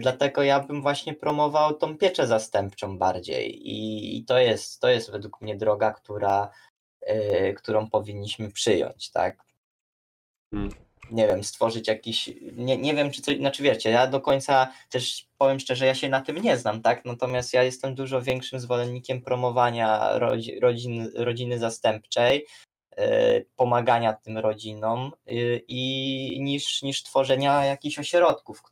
Dlatego ja bym właśnie promował tą pieczę zastępczą bardziej i, i to jest, to jest według mnie droga, która, y, którą powinniśmy przyjąć, tak? Hmm. Nie wiem, stworzyć jakiś, nie, nie wiem czy coś, znaczy wiecie, ja do końca też powiem szczerze, ja się na tym nie znam, tak? Natomiast ja jestem dużo większym zwolennikiem promowania rodzi, rodzin, rodziny zastępczej, pomagania tym rodzinom i niż, niż tworzenia jakichś ośrodków,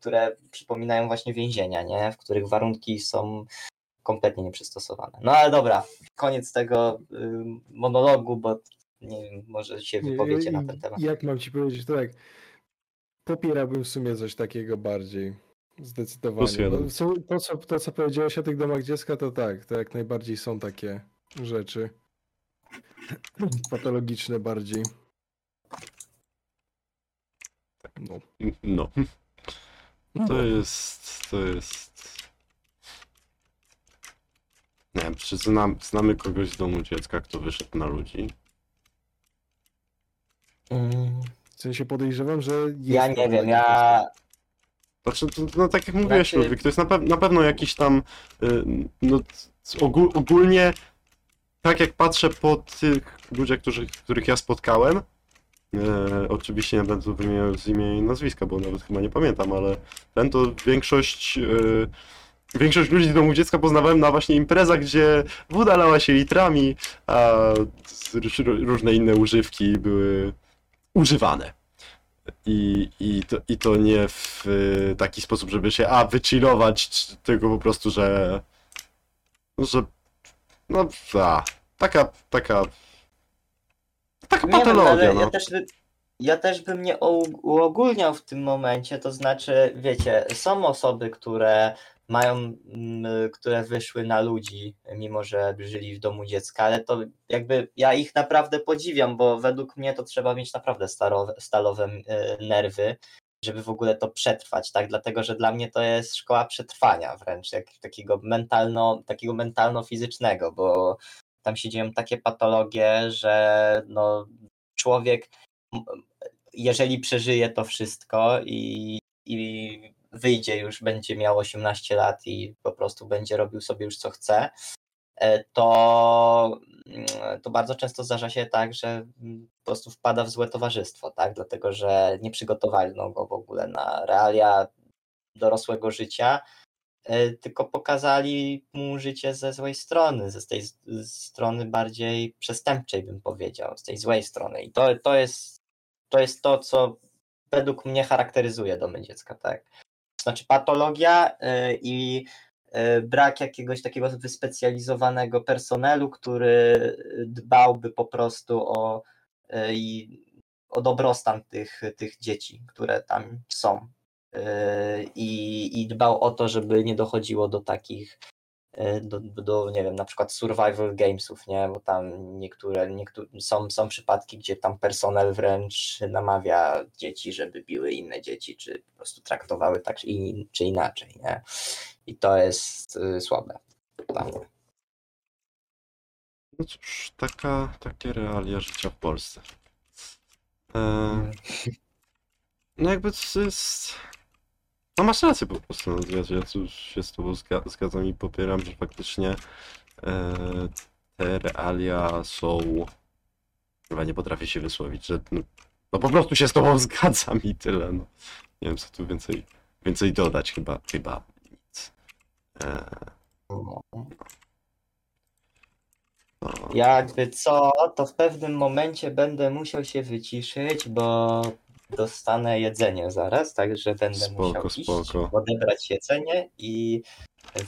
które przypominają właśnie więzienia, nie? W których warunki są kompletnie nieprzystosowane. No ale dobra, koniec tego monologu, bo nie wiem, może się wypowiecie na ten temat. Jak mam ci powiedzieć, to tak, popierałbym w sumie coś takiego bardziej, zdecydowanie. No, to, co, to co powiedziałeś o tych domach dziecka, to tak, to jak najbardziej są takie rzeczy. Patologiczne bardziej. No. No. No to jest, to jest... Nie wiem, czy znam, znamy kogoś z domu dziecka, kto wyszedł na ludzi? W sensie podejrzewam, że... Ja nie wiem, ja... Znaczy, no tak jak mówiłeś, znaczy... Ludwik, to jest na, pe na pewno jakiś tam... Yy, no, ogól, ogólnie, tak jak patrzę po tych ludziach, których, których ja spotkałem, Eee, oczywiście nie będę wymieniał z imienia i nazwiska, bo nawet chyba nie pamiętam, ale ten to większość yy, większość ludzi z domu dziecka poznawałem na właśnie imprezach, gdzie woda lała się litrami, a różne inne używki były używane. I, i, to, i to nie w taki sposób, żeby się a wychillować, tylko po prostu, że że no a, taka taka Taka patologia, wiem, no. ja, też, ja też bym nie uogólniał w tym momencie, to znaczy, wiecie, są osoby, które mają, które wyszły na ludzi, mimo że żyli w domu dziecka, ale to jakby ja ich naprawdę podziwiam, bo według mnie to trzeba mieć naprawdę starowe, stalowe nerwy, żeby w ogóle to przetrwać, tak? Dlatego, że dla mnie to jest szkoła przetrwania wręcz, jak, takiego mentalno, takiego mentalno-fizycznego, bo tam się dzieją takie patologie, że no, człowiek, jeżeli przeżyje to wszystko i, i wyjdzie już, będzie miał osiemnaście lat i po prostu będzie robił sobie już co chce, to, to bardzo często zdarza się tak, że po prostu wpada w złe towarzystwo, tak? Dlatego, że nie przygotowano go w ogóle na realia dorosłego życia, tylko pokazali mu życie ze złej strony, ze tej strony bardziej przestępczej, bym powiedział, z tej złej strony. I to, to, jest, to jest to, co według mnie charakteryzuje domy dziecka, tak? Znaczy patologia i brak jakiegoś takiego wyspecjalizowanego personelu, który dbałby po prostu o, o dobrostan tych, tych dzieci, które tam są. I, i dbał o to, żeby nie dochodziło do takich, do, do nie wiem, na przykład survival gamesów, nie, bo tam niektóre, niektóre są, są przypadki, gdzie tam personel wręcz namawia dzieci, żeby biły inne dzieci, czy po prostu traktowały tak i, czy inaczej, nie, i to jest y, słabe dla mnie. No cóż, taka, takie realia życia w Polsce. E... No jakby to jest... No masz rację po prostu, no, ja się z tobą zgadzam i popieram, że faktycznie e, te realia są... Chyba nie potrafię się wysłowić, że no, no po prostu się z tobą zgadzam i tyle, no. Nie wiem co tu więcej, więcej dodać, chyba, chyba nic. E... No. Jakby co, to w pewnym momencie będę musiał się wyciszyć, bo... Dostanę jedzenie zaraz, także będę spoko, musiał iść, spoko. odebrać jedzenie i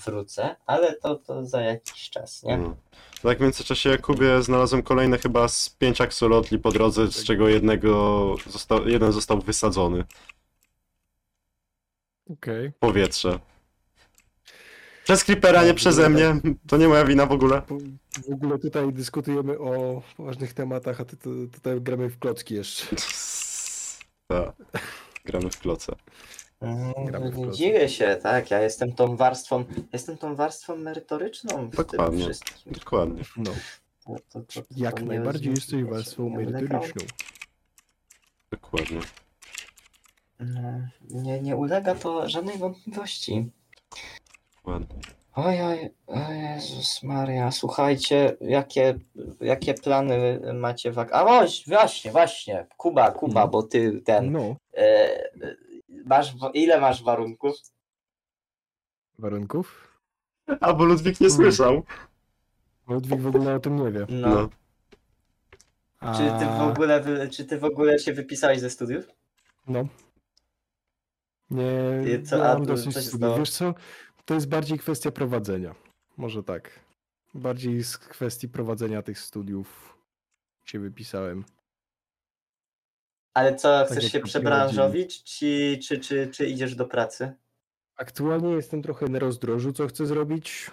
wrócę, ale to, to za jakiś czas, nie? No. Tak w międzyczasie, Jakubie, znalazłem kolejne chyba z pięć aksolotli po drodze, z czego jednego został, jeden został wysadzony. Okej. Okay. Powietrze. Przez creepera, nie przeze mnie. To nie moja wina w ogóle. W ogóle tutaj dyskutujemy o ważnych tematach, a ty, ty, tutaj gramy w klocki jeszcze. Tak, gramy w kloce. Gramy w kloce. Dziwię się, tak, ja jestem tą warstwą, jestem tą warstwą merytoryczną w dokładnie, tym wszystkim. Dokładnie, no. To, to, to, to Jak najbardziej jesteś warstwą merytoryczną. Dokładnie. No, nie, nie ulega to żadnej wątpliwości. Dokładnie. Oj, oj, o Jezus Maria, słuchajcie, jakie, jakie plany macie w... A właśnie, właśnie, Kuba, Kuba, bo ty ten... No. E, masz, ile masz warunków? Warunków? A, bo Ludwik nie słyszał. Ludwik w ogóle o tym nie wie. No. no. A... Czy, ty w ogóle, czy ty w ogóle się wypisałeś ze studiów? No. Nie, ty, co, a, mam dosyć studiów, wiesz co? To jest bardziej kwestia prowadzenia, może tak. Bardziej z kwestii prowadzenia tych studiów się wypisałem. Ale co, tak chcesz się przebranżowić, czy, czy, czy, czy idziesz do pracy? Aktualnie jestem trochę na rozdrożu, co chcę zrobić,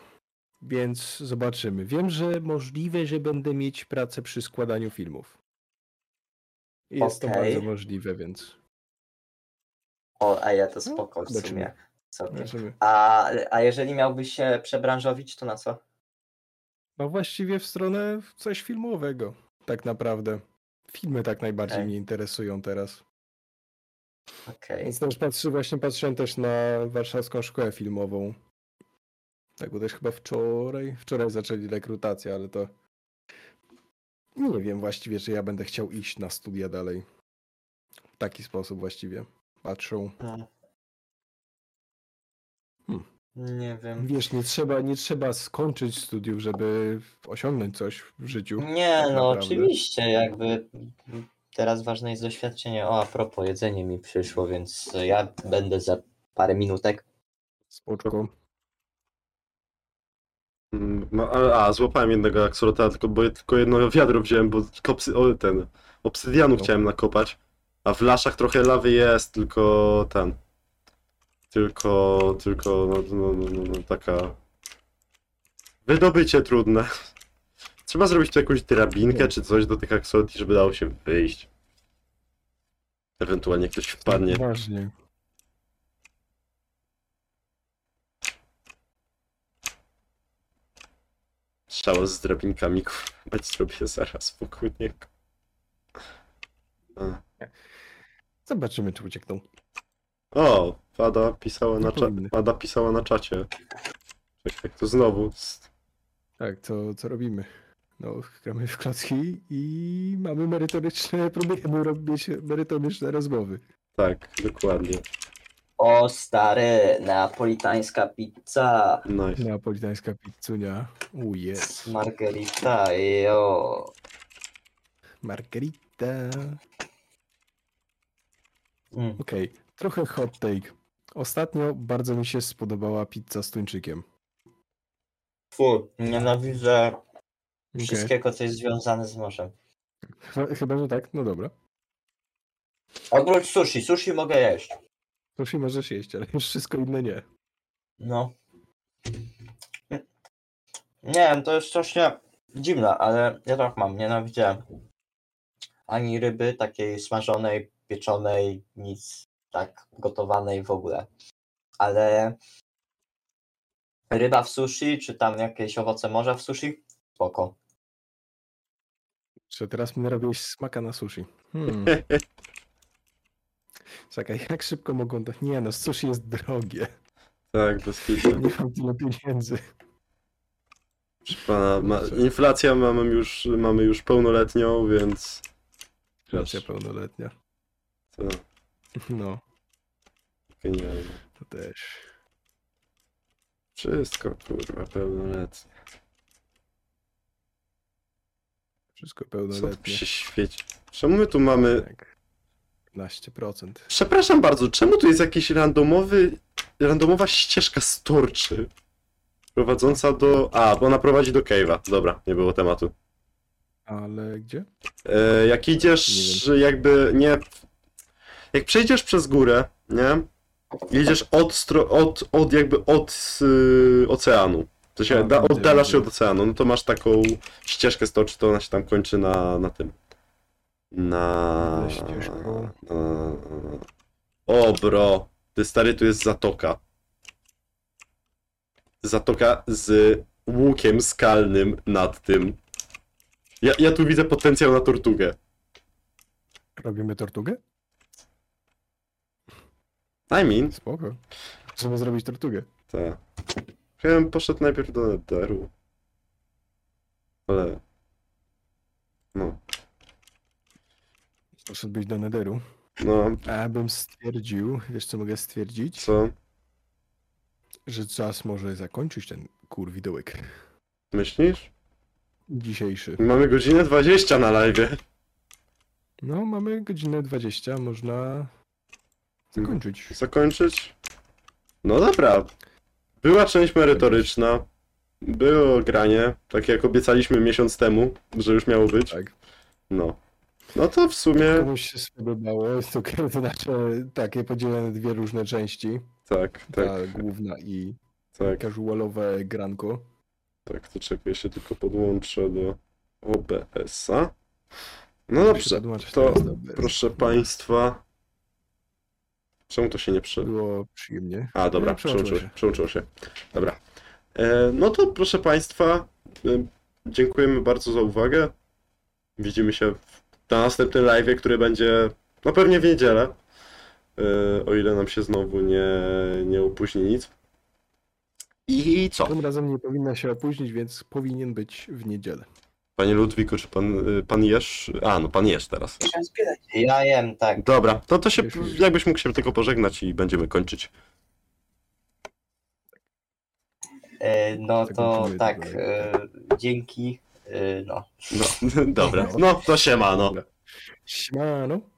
więc zobaczymy. Wiem, że możliwe, że będę mieć pracę przy składaniu filmów. Jest okay. to bardzo możliwe, więc... O, a ja to spoko no, w sumie. Sobie. A, a jeżeli miałbyś się przebranżowić, to na co? No właściwie w stronę coś filmowego, tak naprawdę. Filmy tak najbardziej okay. mnie interesują teraz. Okay. Więc też patrzy, właśnie patrzyłem też na warszawską szkołę filmową. Tak, bo też chyba wczoraj, wczoraj zaczęli rekrutację, ale to nie wiem właściwie, czy ja będę chciał iść na studia dalej. W taki sposób właściwie patrzą. Hmm. Hmm. Nie wiem. Wiesz, nie trzeba, nie trzeba skończyć studiów, żeby osiągnąć coś w życiu. Nie, tak no oczywiście, jakby teraz ważne jest doświadczenie. O, a propos, jedzenie mi przyszło, więc ja będę za parę minutek. Spoczko. No, a, a, złapałem jednego aksolotla, tylko, bo tylko jedno wiadro wziąłem, bo kopsy, o, ten obsydianu no. chciałem nakopać, a w laszach trochę lawy jest, tylko ten... Tylko, tylko, no, no, no, no, taka... Wydobycie trudne. Trzeba zrobić tu jakąś drabinkę czy coś do tych aksolotli, żeby dało się wyjść. Ewentualnie ktoś wpadnie. Tak, właśnie. Strzał z drabinkami, kurwa, zrobię zaraz, spokojnie. A. Zobaczymy, czy uciekną. O, Ada pisała na, cza- Ada pisała na czacie. Czekaj, to znowu. Tak, to co robimy? No, gramy w klocki i mamy merytoryczne problemy, robimy się merytoryczne rozmowy. Tak, dokładnie. O stary, neapolitańska pizza. Nice. Neapolitańska pizzunia. U jest. Margherita, jo. Margherita. Mm. Okej, okay. Trochę hot take. Ostatnio bardzo mi się spodobała pizza z tuńczykiem. Fu, nienawidzę okay. wszystkiego, co jest związane z morzem. Chyba, że tak, no dobra. Oprócz sushi, sushi mogę jeść. Sushi możesz jeść, ale już wszystko inne nie. No. Nie wiem, to jest strasznie dziwne, ale ja tak mam, nienawidzę ani ryby takiej smażonej, pieczonej, nic tak gotowanej w ogóle. Ale ryba w sushi, czy tam jakieś owoce morza w sushi, spoko. Czy teraz mnie robiłeś smaka na sushi? Hmm. Czekaj, jak szybko mogą to... Nie no, sushi jest drogie. Tak, to jest pieniądze. Nie mam tyle pieniędzy. Pana, ma... inflacja mamy już, mamy już pełnoletnią, więc... Inflacja pełnoletnia. Co? No. Genialne. To też. Wszystko, kurwa, pełnoletnie. Wszystko pełnoletnie. Co tu się świeci? Czemu my tu mamy... Tak. piętnaście procent. Przepraszam bardzo, czemu tu jest jakiś randomowy, randomowa ścieżka z torczy prowadząca do... A, bo ona prowadzi do cave'a. Dobra, nie było tematu. Ale gdzie? E, jak idziesz nie jakby, nie... Jak przejdziesz przez górę, nie? Jedziesz od, stro... od, od jakby od yy, oceanu. To się da, oddalasz się od oceanu, no to masz taką ścieżkę z torczy, to ona się tam kończy na, na tym. Na... na... O bro, ty stary, tu jest zatoka. Zatoka z łukiem skalnym nad tym. Ja, ja tu widzę potencjał na tortugę. Robimy tortugę? I mean. Spoko. Trzeba zrobić tortugę. Tak. Ja bym poszedł najpierw do Netheru. Ale... No. Poszedł być do Netheru. No. A bym stwierdził, wiesz co mogę stwierdzić? Co? Że czas może zakończyć ten kurwidołek. Myślisz? Dzisiejszy. Mamy godzinę dwadzieścia na live. No, mamy godzinę dwadzieścia, można zakończyć. Zakończyć? No dobra. Była część merytoryczna. Było granie, tak jak obiecaliśmy miesiąc temu, że już miało być. Tak. No. No to w sumie... Komuś się spodobało, to znaczy takie podzielone dwie różne części. Tak, tak. Ta główna i tak. Casualowe granko. Tak, to czekaj, się tylko podłączę do O B S a. No dobrze, to proszę Państwa... Czemu to się nie przy... Było przyjemnie. A, dobra, ja przyłączyło się. Przyłączyło się. Dobra. E, no to proszę Państwa, e, dziękujemy bardzo za uwagę. Widzimy się w, na następnym live'ie, który będzie no pewnie w niedzielę. E, o ile nam się znowu nie, nie opóźni nic. I co? Tym razem nie powinna się opóźnić, więc powinien być w niedzielę. Panie Ludwiku, czy pan, pan jesz? A, no pan jesz teraz. Ja jem, tak. Dobra, to, to się, jakbyś mógł się tylko pożegnać i będziemy kończyć. No to tak, tak dzięki, no. no. Dobra, no to siema, no. Siema, no.